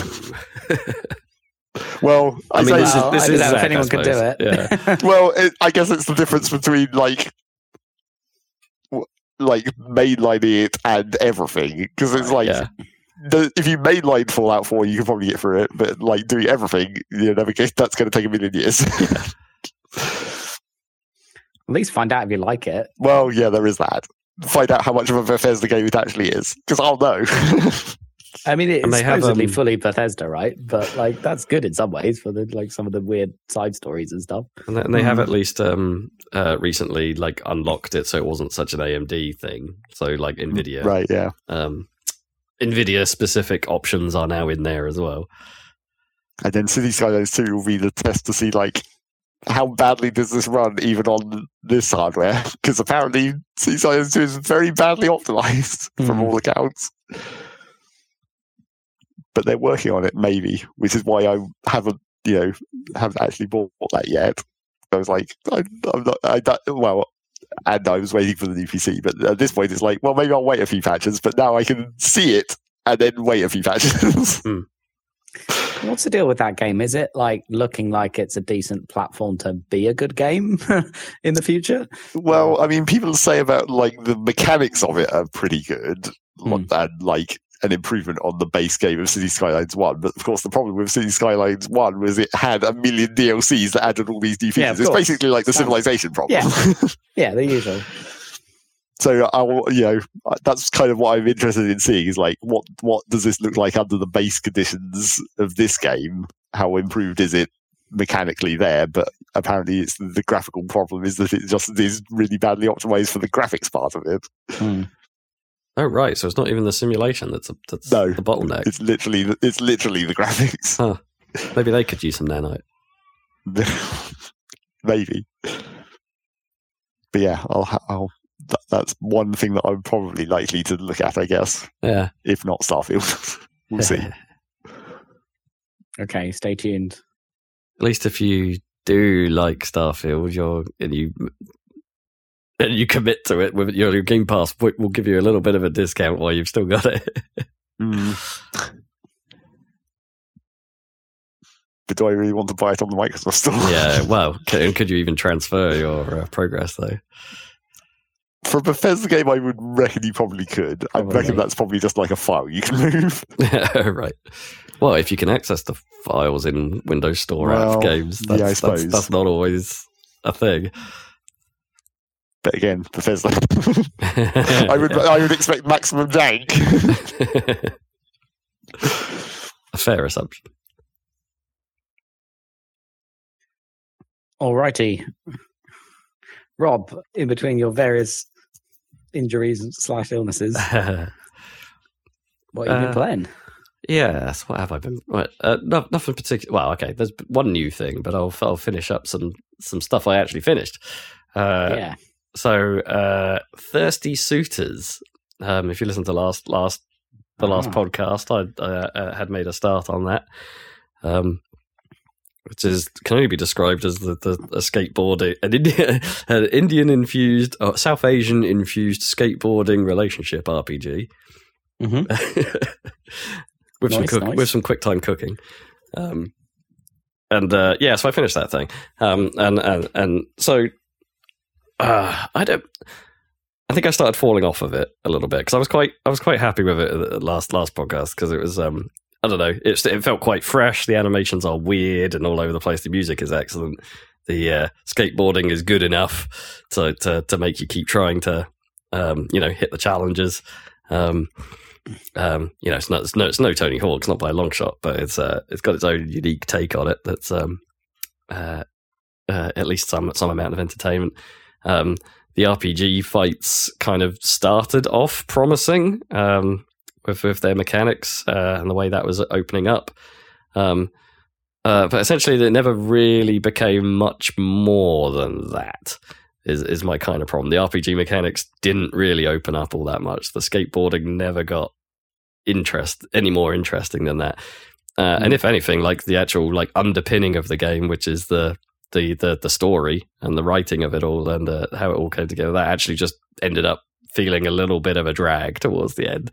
Well, I, I mean, say this well, is, this I is Zach, if anyone could do it. Yeah. Well, it, I guess it's the difference between like like mainlining it and everything, because it's like yeah. the, if you mainline Fallout four, you can probably get through it, but like doing everything, you know, that's going to take a million years. Yeah. At least find out if you like it. Well, yeah, there is that. Find out how much of a Bethesda game it actually is, because I'll know. I mean, it's supposedly have, um, fully Bethesda, right? But like, that's good in some ways for the, like some of the weird side stories and stuff. And, and they have at least um, uh, recently like unlocked it, so it wasn't such an A M D thing. So like Nvidia, right? Yeah, um, Nvidia specific options are now in there as well. And then City Skylines two will be the test to see like how badly does this run even on this hardware, because apparently City Skylines two is very badly optimized mm. from all accounts. But they're working on it, maybe, which is why I haven't, you know, haven't actually bought that yet. I was like, I, I'm not, I don't, well, and I was waiting for the new P C, but at this point it's like, well, maybe I'll wait a few patches, but now I can see it and then wait a few patches. hmm. What's the deal with that game? Is it like looking like it's a decent platform to be a good game in the future? Well, I mean, people say about like the mechanics of it are pretty good, hmm. and like an improvement on the base game of City Skylines one, but of course the problem with City Skylines one was it had a million D L Cs that added all these new features. Yeah, it's course. basically like the Sounds... Civilization problem. Yeah, yeah, the usual. So I, you know, that's kind of what I'm interested in seeing is like what what does this look like under the base conditions of this game? How improved is it mechanically there? But apparently, it's the graphical problem is that it just is really badly optimized for the graphics part of it. Hmm. Oh right, so it's not even the simulation that's, a, that's no, the bottleneck. It's literally the, it's literally the graphics. Huh. Maybe they could use some nanite. Maybe, but yeah, I'll, ha- I'll that, that's one thing that I'm probably likely to look at, I guess. Yeah, if not Starfield, we'll see. Okay, stay tuned. At least if you do like Starfield, you're and you. and you commit to it with your Game Pass, we'll give you a little bit of a discount while you've still got it. mm. But do I really want to buy it on the Microsoft store? Yeah, well, could, could you even transfer your uh, progress, though? For a Bethesda game, I would reckon you probably could. Probably. I reckon that's probably just like a file you can move. Right. Well, if you can access the files in Windows Store well, app games, that's, yeah, I suppose. That's, that's not always a thing. But again, Bethesda. I would, I would expect maximum dank. A fair assumption. Alrighty, Rob. In between your various injuries and slash illnesses, what have you uh, been playing? Yes, what have I been? Right, uh, no, nothing particular. Well, okay. There's one new thing, but I'll I'll finish up some some stuff I actually finished. Uh, yeah. So, uh, Thirsty Suitors. Um, if you listen to last last the last oh. podcast, I uh, had made a start on that, um, which is can only be described as the, the a skateboarding an Indian an Indian infused uh, South Asian infused skateboarding relationship R P G mm-hmm. with nice, some cook, nice. with some QuickTime cooking. Um, and uh, yeah, so I finished that thing, um, and and and so. Uh, I don't. I think I started falling off of it a little bit because I was quite, I was quite happy with it at the last last podcast because it was, um, I don't know, it, it felt quite fresh. The animations are weird and all over the place. The music is excellent. The uh, skateboarding is good enough to, to to make you keep trying to, um, you know, hit the challenges. Um, um, you know, it's not, it's no, it's no Tony Hawk. It's not by a long shot, but it's uh, it's got its own unique take on it. That's um, uh, uh, at least some some amount of entertainment. Um, the R P G fights kind of started off promising um, with, with their mechanics uh, and the way that was opening up. Um, uh, but essentially, it never really became much more than that, is, is my kind of problem. The R P G mechanics didn't really open up all that much. The skateboarding never got interest any more interesting than that. Uh, mm-hmm. And if anything, like the actual like underpinning of the game, which is the The, the the story and the writing of it all and uh, how it all came together, that actually just ended up feeling a little bit of a drag towards the end.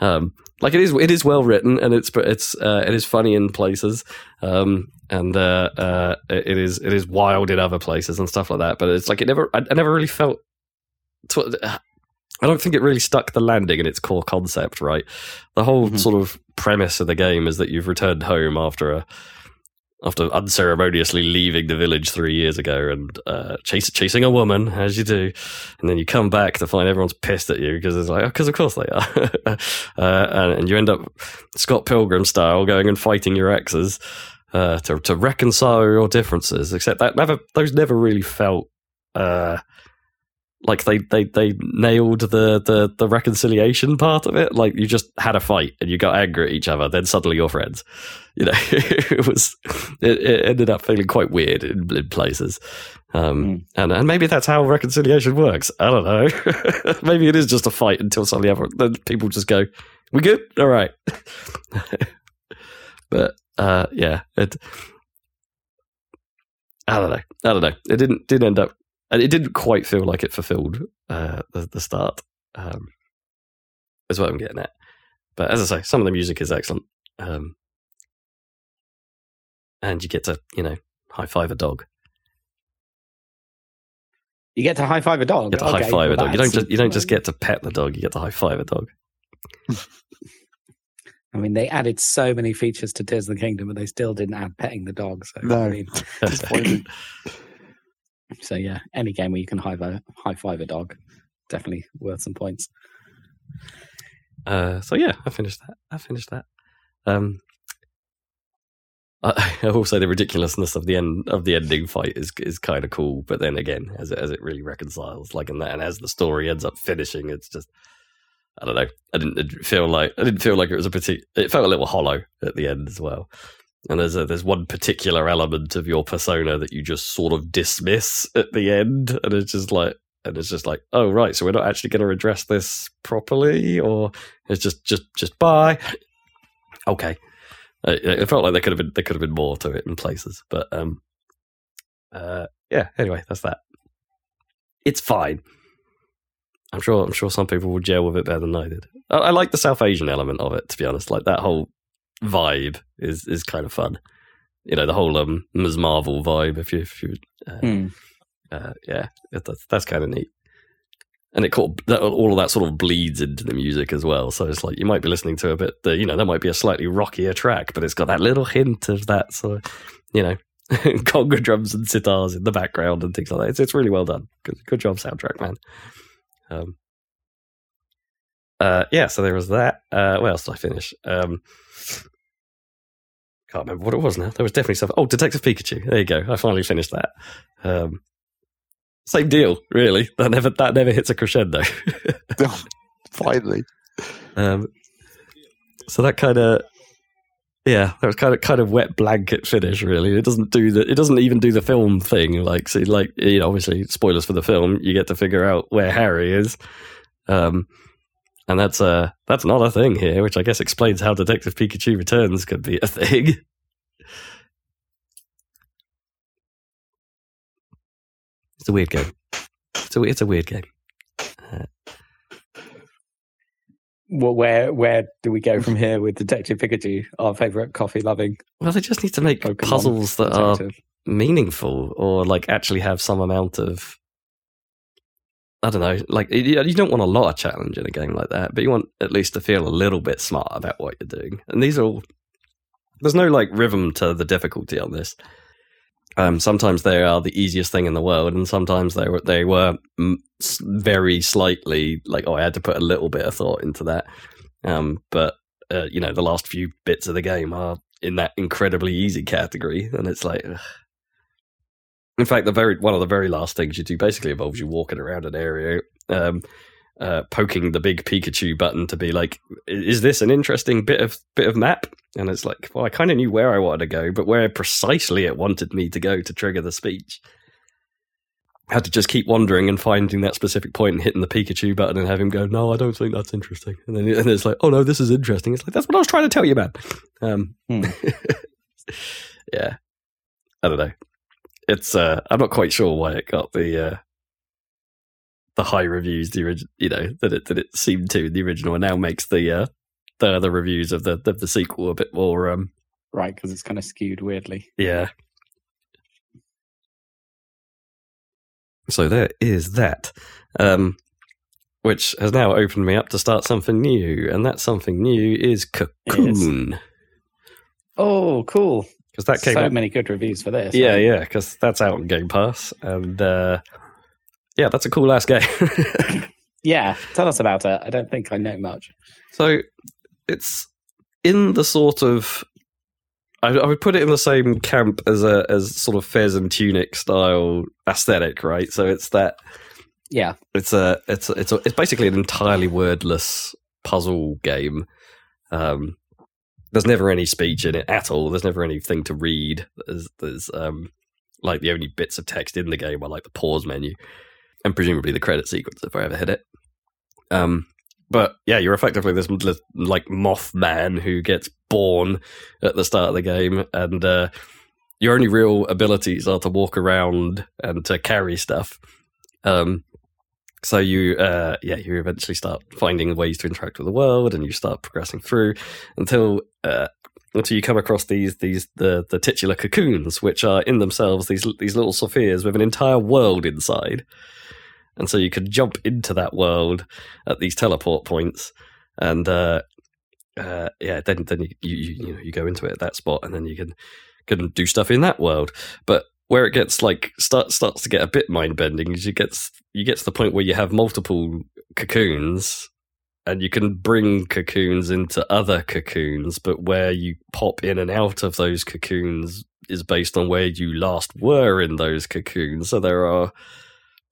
Um, like it is it is well written and it's it's uh, it is funny in places um, and uh, uh, it is it is wild in other places and stuff like that. But it's like it never I, I never really felt. Tw- I don't think it really stuck the landing in its core concept, right? The whole mm-hmm. sort of premise of the game is that you've returned home after a after unceremoniously leaving the village three years ago and uh, chase, chasing a woman, as you do, and then you come back to find everyone's pissed at you because it's like, oh, because of course they are. uh, and, and you end up Scott Pilgrim style going and fighting your exes uh, to, to reconcile your differences, except that never those never really felt... Uh, Like they, they, they nailed the, the, the reconciliation part of it. Like you just had a fight and you got angry at each other. Then suddenly you're friends. You know, it was it, it ended up feeling quite weird in, in places. Um, mm. and, and maybe that's how reconciliation works. I don't know. Maybe it is just a fight until suddenly everyone, then people just go, "We good? All right." But uh, yeah, it. I don't know. I don't know. It didn't didn't end up. And it didn't quite feel like it fulfilled uh, the, the start, um, is what I'm getting at. But as I say, some of the music is excellent. Um, and you get to, you know, high-five a dog. You get to high-five a dog? You get to okay, high-five well, a dog. You don't, just, you don't just get to pet the dog, you get to high-five a dog. I mean, they added so many features to Tears of the Kingdom, but they still didn't add petting the dog. So, no. I mean, disappointing. So yeah, any game where you can high five, high five a dog, definitely worth some points. Uh, so yeah, I finished that. I finished that. Um, I, also, the ridiculousness of the end of the ending fight is is kind of cool. But then again, as it, as it really reconciles, like in that, and as the story ends up finishing, it's just I don't know. I didn't feel like I didn't feel like it was a particular. It felt a little hollow at the end as well. And there's a, there's one particular element of your persona that you just sort of dismiss at the end, and it's just like, and it's just like, oh right, so we're not actually going to address this properly, or it's just, just, just bye. Okay, it, it felt like there could have been there could have been more to it in places, but um, uh, yeah. Anyway, that's that. It's fine. I'm sure. I'm sure some people will gel with it better than I did. I, I like the South Asian element of it, to be honest. Like that whole vibe is is kind of fun, you know, the whole um Miz Marvel vibe. If you, if you uh, mm. uh, yeah, that's that's kind of neat, and it caught that, all of that sort of bleeds into the music as well. So it's like you might be listening to a bit, the, you know, that might be a slightly rockier track, but it's got that little hint of that sort of, you know, conga drums and sitars in the background and things like that. It's it's really well done. Good, good job, soundtrack man. Um, uh, yeah, so there was that. Uh, what else did I finish? Um. Can't remember what it was now. There was definitely something. Oh, Detective Pikachu. There you go. I finally finished that. Um, same deal, really. That never that never hits a crescendo. Oh, finally. Um, so that kind of yeah, that was kind of kind of wet blanket finish. Really, it doesn't do the it doesn't even do the film thing. Like so like you know, obviously spoilers for the film. You get to figure out where Harry is. Um, And that's uh, that's not a thing here, which I guess explains how Detective Pikachu Returns could be a thing. It's a weird game. It's a, it's a weird game. Uh, well, where where do we go from here with Detective Pikachu, our favourite coffee-loving? Well, they just need to make Pokemon puzzles that detective. Are meaningful or like actually have some amount of... I don't know, like, you don't want a lot of challenge in a game like that, but you want at least to feel a little bit smart about what you're doing. And these are all, there's no, like, rhythm to the difficulty on this. Um, sometimes they are the easiest thing in the world, and sometimes they were, they were very slightly, like, oh, I had to put a little bit of thought into that. Um, but, uh, you know, the last few bits of the game are in that incredibly easy category, and it's like... Ugh. In fact, the very one of the very last things you do basically involves you walking around an area, um, uh, poking the big Pikachu button to be like, "Is this an interesting bit of bit of map?" And it's like, well, I kind of knew where I wanted to go, but where precisely it wanted me to go to trigger the speech, I had to just keep wandering and finding that specific point and hitting the Pikachu button and have him go, "No, I don't think that's interesting." And then and it's like, "Oh no, this is interesting." It's like that's what I was trying to tell you, man. Um, hmm. Yeah, I don't know. It's uh, I'm not quite sure why it got the uh, the high reviews the orig- you know that it that it seemed to in the original, and now makes the uh, the other reviews of the of the sequel a bit more um right because it's kind of skewed weirdly. Yeah. So there is that. Um, which has now opened me up to start something new, and that something new is Cocoon. Yes. Oh, cool. Because that came so out. Many good reviews for this. Yeah, right? Yeah, because that's out on Game Pass, and uh, yeah, that's a cool-ass game. Yeah, tell us about it. I don't think I know much. So it's in the sort of... I, I would put it in the same camp as a as sort of Fez and Tunic style aesthetic, right? So it's that... Yeah. It's a, it's a, it's a, it's basically an entirely wordless puzzle game. Um, there's never any speech in it at all. There's never anything to read. There's, there's um, like the only bits of text in the game are like the pause menu and presumably the credit sequence if I ever hit it. Um, but yeah, you're effectively this like Mothman who gets born at the start of the game, and uh, your only real abilities are to walk around and to carry stuff. Um, so you, uh, yeah, you eventually start finding ways to interact with the world, and you start progressing through until uh, until you come across these these the, the titular cocoons, which are in themselves these these little spheres with an entire world inside, and so you can jump into that world at these teleport points, and uh, uh, yeah, then then you, you you know you go into it at that spot, and then you can can do stuff in that world, but. Where it gets like start, starts to get a bit mind bending is you gets you get to the point where you have multiple cocoons, and you can bring cocoons into other cocoons, but where you pop in and out of those cocoons is based on where you last were in those cocoons. So there are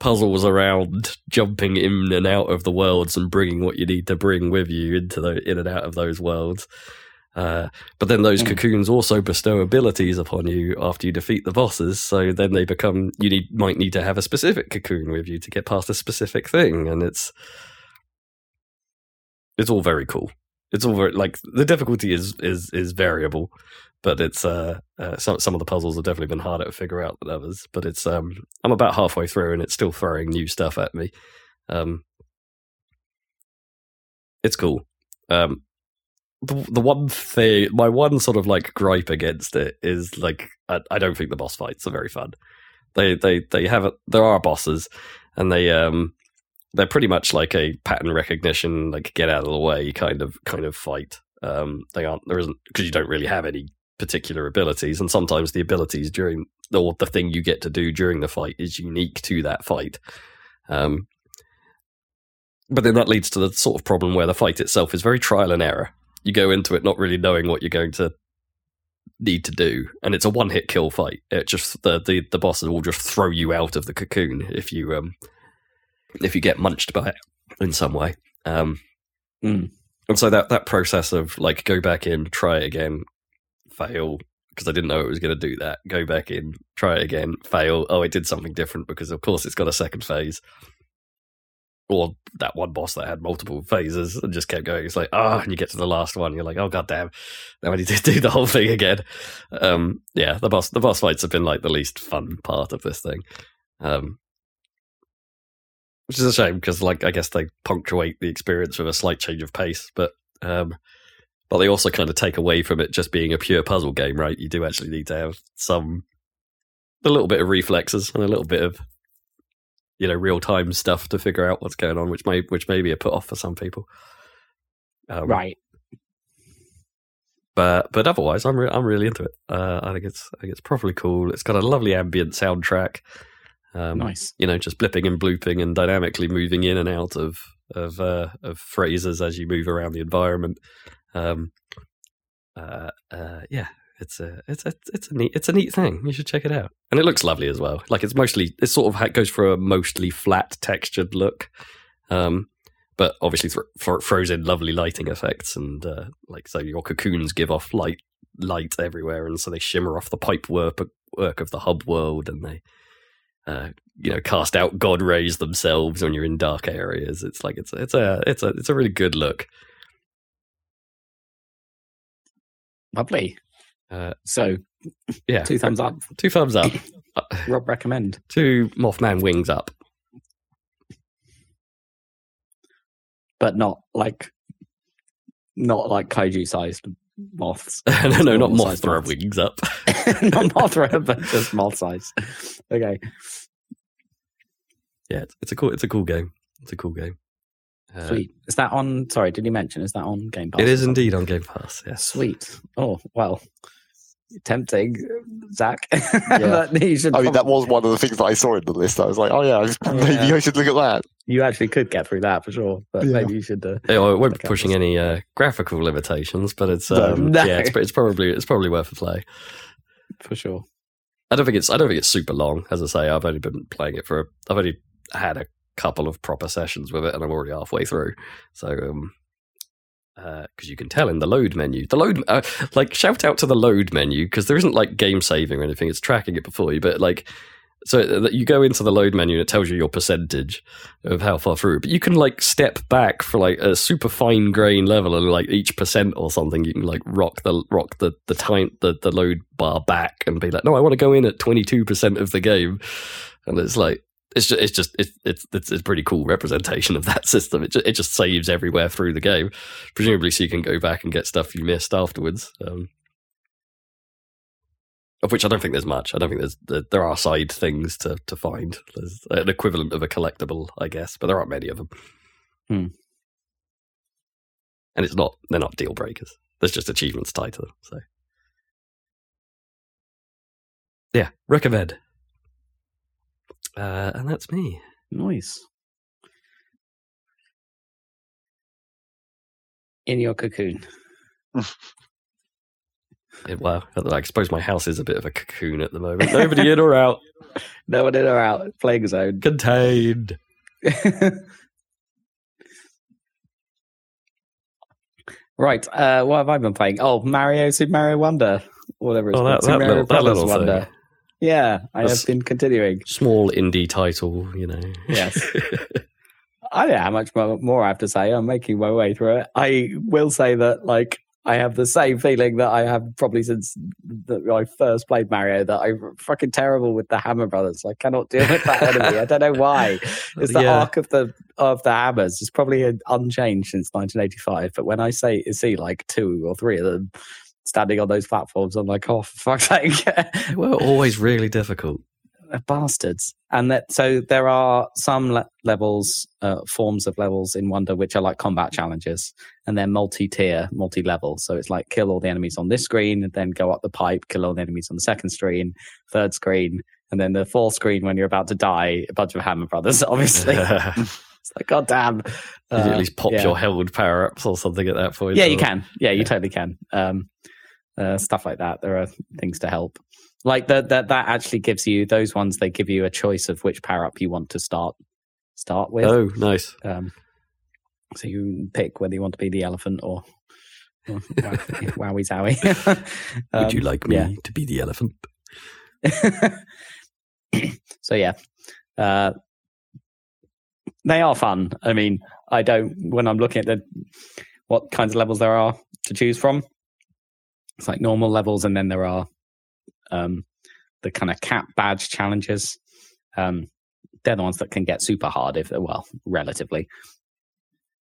puzzles around jumping in and out of the worlds and bringing what you need to bring with you into the in and out of those worlds. Uh, but then those cocoons also bestow abilities upon you after you defeat the bosses. So then they become you need might need to have a specific cocoon with you to get past a specific thing, and it's it's all very cool. It's all very, like the difficulty is is is variable, but it's uh, uh some some of the puzzles have definitely been harder to figure out than others. But it's um I'm about halfway through and it's still throwing new stuff at me. Um, it's cool. Um. The, the one thing, my one sort of like gripe against it is like I, I don't think the boss fights are very fun. They they they have a, there are bosses, and they um they're pretty much like a pattern recognition like get out of the way kind of kind of fight. Um, they aren't there isn't because you don't really have any particular abilities, and sometimes the abilities during or the thing you get to do during the fight is unique to that fight. Um, but then that leads to the sort of problem where the fight itself is very trial and error. You go into it not really knowing what you're going to need to do, and it's a one-hit kill fight. It just the, the the bosses will just throw you out of the cocoon if you um if you get munched by it in some way. Um, mm. And so that that process of like go back in, try it again, fail because I didn't know it was going to do that. Go back in, try it again, fail. Oh, it did something different because of course it's got a second phase. Or that one boss that had multiple phases and just kept going. It's like, ah, oh, and you get to the last one. You're like, oh, goddamn. Now I need to do the whole thing again. Um, yeah, the boss the boss fights have been like the least fun part of this thing. Um, which is a shame because, like, I guess they punctuate the experience with a slight change of pace. But um, but they also kind of take away from it just being a pure puzzle game, right? You do actually need to have some, a little bit of reflexes and a little bit of, you know, real time stuff to figure out what's going on, which may which may be a put off for some people. Um, right. But but otherwise, I'm re- I'm really into it. Uh, I think it's I think it's properly cool. It's got a lovely ambient soundtrack. Um, nice. You know, just blipping and blooping and dynamically moving in and out of of uh, of phrases as you move around the environment. Um. Uh. uh yeah. It's a it's a it's a neat it's a neat thing. You should check it out, and it looks lovely as well. Like it's mostly it sort of goes for a mostly flat textured look, um, but obviously th- th- throws in lovely lighting effects and uh, like so your cocoons give off light light everywhere, and so they shimmer off the pipe work, work of the hub world, and they uh, you know cast out god rays themselves when you're in dark areas. It's like it's it's a it's a it's a really good look. Lovely. Uh, so, yeah, two thumbs up. Two thumbs up. Rob, recommend. Two Mothman wings up, but not like, not like kaiju sized moths. no, no, not Mothra moths. Wings up. Not Mothra, but just moth size. Okay. Yeah, it's, it's a cool. It's a cool game. It's a cool game. Uh, Sweet. Is that on, sorry, did you mention, is that on Game Pass? It is indeed on Game Pass, yes. Sweet. Oh, well, tempting, Zach. Yeah. that, you should I mean, that was one of the things that I saw in the list. I was like, oh yeah, oh, maybe yeah. I should look at that. You actually could get through that for sure, but yeah. maybe you should... Uh, yeah, well, it won't be pushing any uh, graphical limitations, but it's um, no. yeah, it's, it's probably it's probably worth a play. For sure. I don't think it's I don't think it's super long. As I say, I've only been playing it for... A, I've only had a couple of proper sessions with it, and I'm already halfway through. So, um, uh, because you can tell in the load menu, the load, uh, like, shout out to the load menu, because there isn't like game saving or anything, it's tracking it before you, but like, so you go into the load menu and it tells you your percentage of how far through, but you can like step back for like a super fine grain level and like each percent or something, you can like rock the rock the the time the, the load bar back and be like, no, I want to go in at twenty-two percent of the game, and it's like, It's just, it's just, it's, it's, it's a pretty cool representation of that system. It just, it just saves everywhere through the game, presumably, so you can go back and get stuff you missed afterwards. Um, of which I don't think there's much. I don't think there's there are side things to to find. There's an equivalent of a collectible, I guess, but there aren't many of them. Hmm. And it's not they're not deal breakers. There's just achievements tied to them. So, yeah, recommend. Uh, and that's me. Nice. In your cocoon. It, well, I suppose my house is a bit of a cocoon at the moment. Nobody in or out. No one in or out. Plague zone. Contained. Right. Uh, what have I been playing? Oh, Mario, Super Mario Wonder. Whatever it's oh, that, called. That Super Mario Brothers Wonder. Thing. Yeah, I That's have been continuing. Small indie title, you know. Yes. I don't know how much more I have to say. I'm making my way through it. I will say that, like, I have the same feeling that I have probably since that I first played Mario, that I'm fucking terrible with the Hammer Brothers. I cannot deal with that enemy. I don't know why. It's the yeah. arc of the of the hammers. It's probably unchanged since nineteen eighty-five. But when I say see, like, two or three of them standing on those platforms, I'm like, oh, for fuck's sake. They were always really difficult. They're bastards. And that, so there are some le- levels, uh, forms of levels in Wonder, which are like combat challenges, and they're multi-tier, multi-level. So it's like, kill all the enemies on this screen, and then go up the pipe, kill all the enemies on the second screen, third screen, and then the fourth screen, when you're about to die, a bunch of Hammer Brothers, obviously. It's like, God damn. Uh, you at least pop yeah. your held power-ups or something at that point. Yeah, you can. Yeah, you yeah. totally can. Um, Uh, stuff like that. There are things to help. Like that, that that actually gives you those ones. They give you a choice of which power up you want to start start with. Oh, nice. Um, so you can pick whether you want to be the elephant or, or wowie zowie. um, Would you like me yeah. to be the elephant? So yeah, uh, they are fun. I mean, I don't. When I'm looking at the what kinds of levels there are to choose from, it's like normal levels, and then there are um, the kind of cat badge challenges. Um, they're the ones that can get super hard, if well, relatively.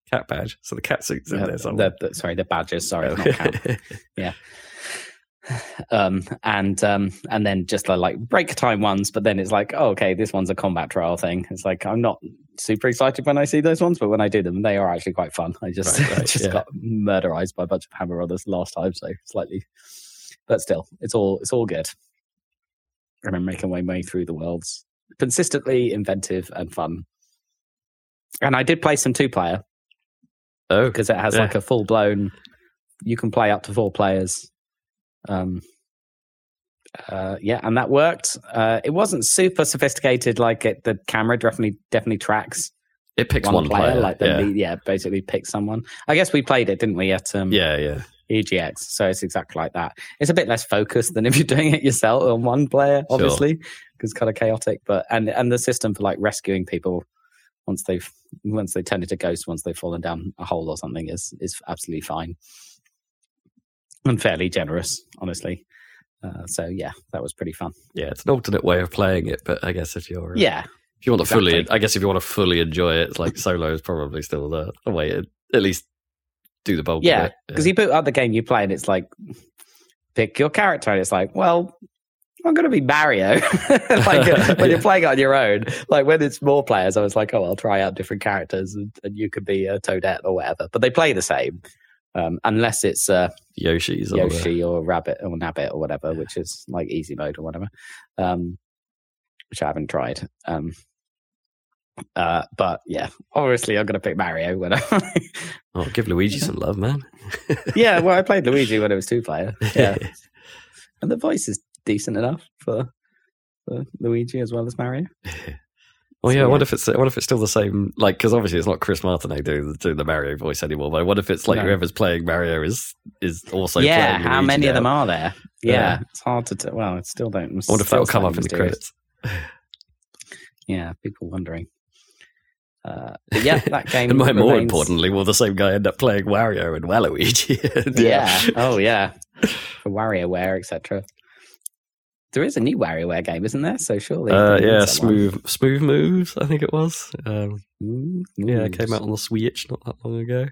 Cat badge, so the cat suits in uh, there somewhere. The, the, sorry, the badges. Sorry, not cat. Yeah. Um, and um, and then just the, like break time ones, but then it's like, oh, okay, this one's a combat trial thing. It's like, I'm not super excited when I see those ones, but when I do them, they are actually quite fun. I just right, right, just yeah. got murderized by a bunch of Hammer Brothers last time, so slightly, but still, it's all it's all good. And I'm making my way through the worlds, consistently inventive and fun. And I did play some two player. Oh, because it has yeah. like a full blown. You can play up to four players. Um. Uh, yeah, and that worked. Uh, it wasn't super sophisticated. Like it, the camera definitely definitely tracks. It picks one, one player, player. Like yeah. The, yeah, basically picks someone. I guess we played it, didn't we? At um, yeah, yeah. E G X. So it's exactly like that. It's a bit less focused than if you're doing it yourself on one player, obviously, because sure. it's kind of chaotic. But and and the system for like rescuing people once they've once they turn into ghosts, once they've fallen down a hole or something is is absolutely fine. And fairly generous, honestly. Uh, so yeah, that was pretty fun. Yeah, it's an alternate way of playing it, but I guess if you're uh, yeah, if you want to exactly. fully, I guess if you want to fully enjoy it, it's like solo is probably still the way. It, at least do the bulk. Yeah, because yeah. you put up the game you play, and it's like pick your character, and it's like, well, I'm going to be Mario. Like yeah. When you're playing on your own, like when it's more players, I was like, oh, I'll try out different characters, and, and you could be a Toadette or whatever. But they play the same, um, unless it's uh, Yoshi's Yoshi or, or Rabbit or Nabbit or whatever, yeah. which is like easy mode or whatever, um, which I haven't tried. Um, uh, but yeah, obviously I'm going to pick Mario. When I oh, give Luigi some love, man. Yeah, well, I played Luigi when it was two player. Yeah. And the voice is decent enough for, for Luigi as well as Mario. Well, yeah, so, I wonder yeah. if it's I wonder if it's still the same, like, because obviously it's not Chris Martineau doing, doing the Mario voice anymore, but I wonder if it's like no. whoever's playing Mario is is also yeah, playing Luigi. Yeah, how many now. Of them are there? Yeah, yeah. It's hard to tell. Well, I still don't. I wonder if that'll come up in mysterious. The credits. Yeah, people wondering. Uh, but yeah, that game. And my, remains... more importantly, will the same guy end up playing Wario and Waluigi? yeah. yeah, oh yeah, for WarioWare, et cetera. There is a new WarioWare game, isn't there? So surely, uh, yeah, smooth, one. smooth moves. I think it was. Um, mm, yeah, it came out on the Switch not that long ago.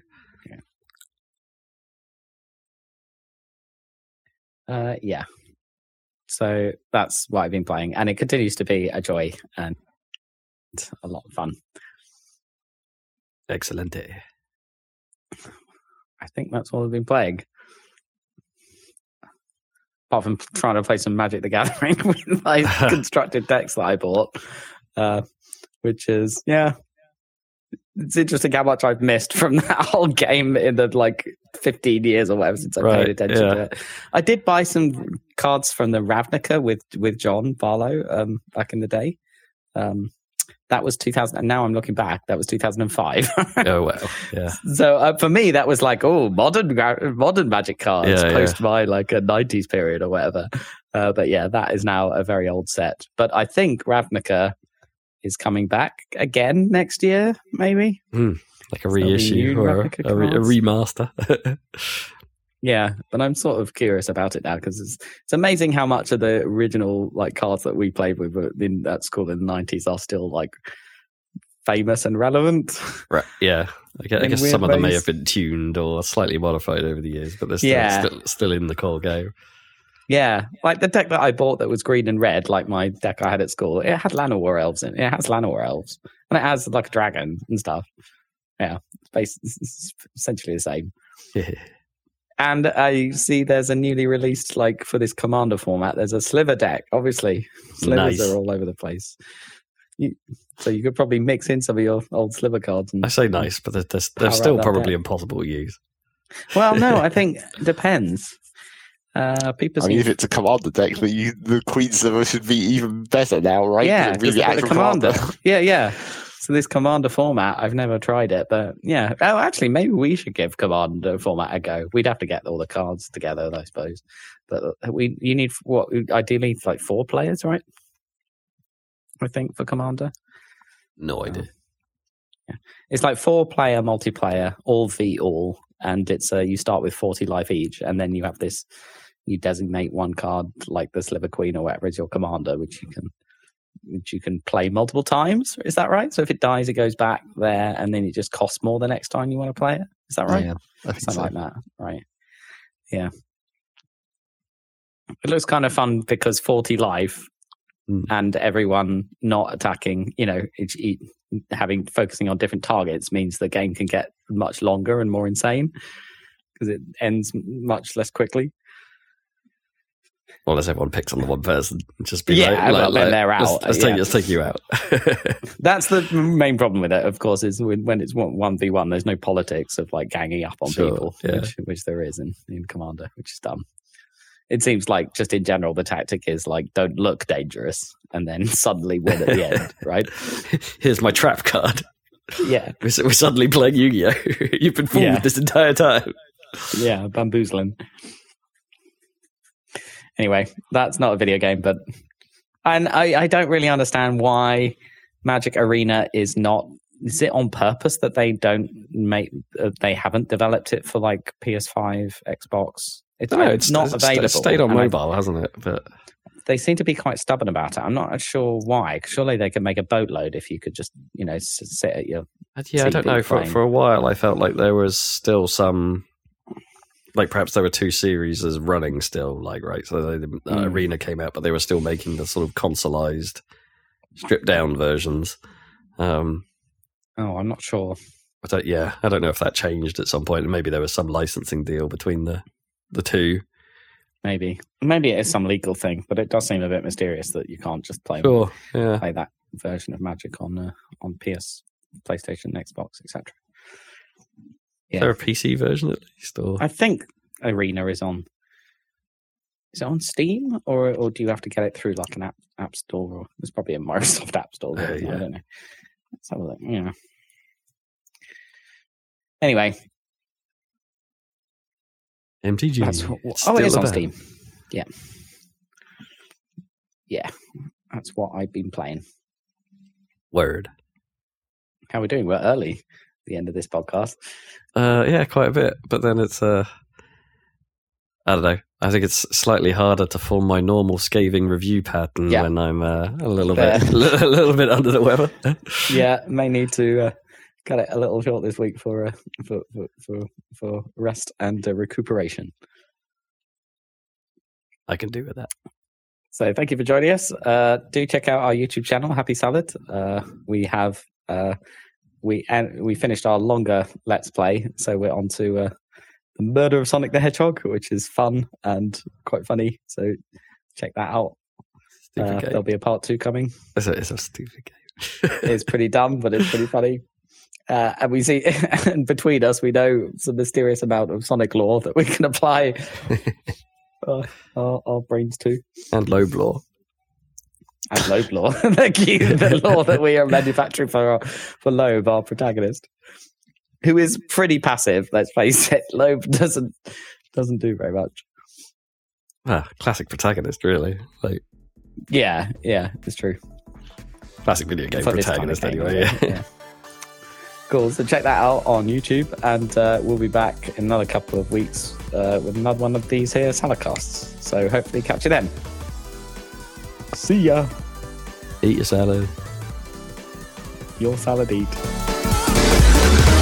Yeah. Uh, yeah. So that's what I've been playing, and it continues to be a joy and a lot of fun. Excellent. I think that's all I've been playing. Apart from trying to play some Magic the Gathering with my constructed decks that I bought, uh, which is, yeah, it's interesting how much I've missed from that whole game in the like fifteen years or whatever since I right, paid attention yeah. to it. I did buy some cards from the Ravnica with, with John Barlow um, back in the day. Um, That was two thousand, and now I'm looking back, that was two thousand five. Oh, wow. Yeah. So uh, for me, that was like, oh, modern modern Magic cards, yeah, post yeah. my like a nineties period or whatever. Uh, but yeah, that is now a very old set. But I think Ravnica is coming back again next year, maybe. Mm, like a reissue so or a, a, re- a remaster. Yeah, but I'm sort of curious about it now because it's it's amazing how much of the original like cards that we played with in at school in the nineties are still like famous and relevant. Right. Yeah, I guess, I guess some ways. Of them may have been tuned or slightly modified over the years, but they're still yeah. still, still in the core game. Yeah, like the deck that I bought that was green and red, like my deck I had at school, it had Llanowar Elves in it. It has Llanowar Elves, and it has like a dragon and stuff. Yeah, it's, basically, it's essentially the same. Yeah. And I see there's a newly released, like, for this Commander format, there's a Sliver deck, obviously. Slivers nice. Are all over the place. You, so you could probably mix in some of your old Sliver cards. And I say nice, but they're, they're, they're still probably deck. Impossible to use. Well, no, I think it depends. Uh, people I mean, if it's a Commander deck, the, you, the Queen Sliver should be even better now, right? Yeah, really the Commander. yeah, yeah. So this Commander format, I've never tried it, but yeah. Oh, actually, maybe we should give Commander format a go. We'd have to get all the cards together, I suppose. But we, you need what? Ideally, like four players, right? I think for Commander. No idea. Um, yeah. It's like four-player multiplayer, all v all, and it's uh, you start with forty life each, and then you have this. You designate one card, like the Sliver Queen or whatever, as your Commander, which you can. Which you can play multiple times. Is that right? So if it dies, it goes back there, and then it just costs more the next time you want to play it. Is that right? Yeah, I think Something so. Like that, right? Yeah. It looks kind of fun because forty life mm. and everyone not attacking, you know, each, each, having focusing on different targets means the game can get much longer and more insane because it ends much less quickly. Unless everyone picks on the one person, just be yeah, like, like, like they're out. Let's, let's, yeah. take, let's take you out. That's the main problem with it, of course, is when it's one v one, there's no politics of like ganging up on sure, people, yeah. which, which there is in, in Commander, which is dumb. It seems like just in general, the tactic is like, don't look dangerous and then suddenly win at the end, right? Here's my trap card. Yeah. We're, we're suddenly playing Yu-Gi-Oh! You've been fooled yeah. this entire time. Yeah, bamboozling. Anyway, that's not a video game, but and I, I don't really understand why Magic Arena is not. Is it on purpose that they don't make? Uh, they haven't developed it for like P S five, Xbox. It's, no, it's not it's, available. It's stayed on mobile, I, hasn't it? But they seem to be quite stubborn about it. I'm not sure why. Surely they could make a boatload if you could just, you know, sit at your. Yeah, I don't know. For, for a while, I felt like there was still some. like perhaps there were two series running still, like, right? So they, mm. uh, Arena came out, but they were still making the sort of consoleized, stripped down versions. Um, oh, I'm not sure. I don't, yeah, I don't know if that changed at some point, and maybe there was some licensing deal between the the two. Maybe, maybe it is some legal thing, but it does seem a bit mysterious that you can't just play sure, yeah. play that version of Magic on uh, on P S, PlayStation, Xbox, et cetera. Yeah. Is there a P C version at least? Or I think Arena is on. Is it on Steam, or or do you have to get it through like an app app store? Or it's probably a Microsoft app store. Uh, yeah. I don't know. Let's have a look. Yeah. Anyway, M T G. That's what, oh, it is on band. Steam. Yeah, yeah. That's what I've been playing. Word. How are we doing? We're early at the end of this podcast. Uh, yeah, quite a bit. But then it's, uh, I don't know. I think it's slightly harder to form my normal scathing review pattern yeah. when I'm uh, a little there. bit, a little bit under the weather. yeah, may need to. Uh, Cut it a little short this week for uh, for, for for for rest and uh, recuperation. I can do with that. So thank you for joining us. Uh, do check out our YouTube channel, Happy Salad. Uh, we have uh, we and we finished our longer Let's Play, so we're on to uh, the murder of Sonic the Hedgehog, which is fun and quite funny. So check that out. Uh, there'll be a part two coming. It's a, it's a stupid game. It's pretty dumb, but it's pretty funny. Uh, and we see, and between us, we know some mysterious amount of Sonic lore that we can apply uh, our, our brains to. And Loeb lore. And Loeb lore. Thank you. The lore that we are manufacturing for our, for Loeb, our protagonist, who is pretty passive. Let's face it, Loeb doesn't doesn't do very much. Ah, classic protagonist, really. Like, yeah, yeah, it's true. Classic video game protagonist, kind of game, anyway. Yeah. yeah. Cool, so check that out on YouTube, and uh, we'll be back in another couple of weeks uh, with another one of these here Saladcasts. So hopefully catch you then. See ya. Eat your salad. Your salad eat.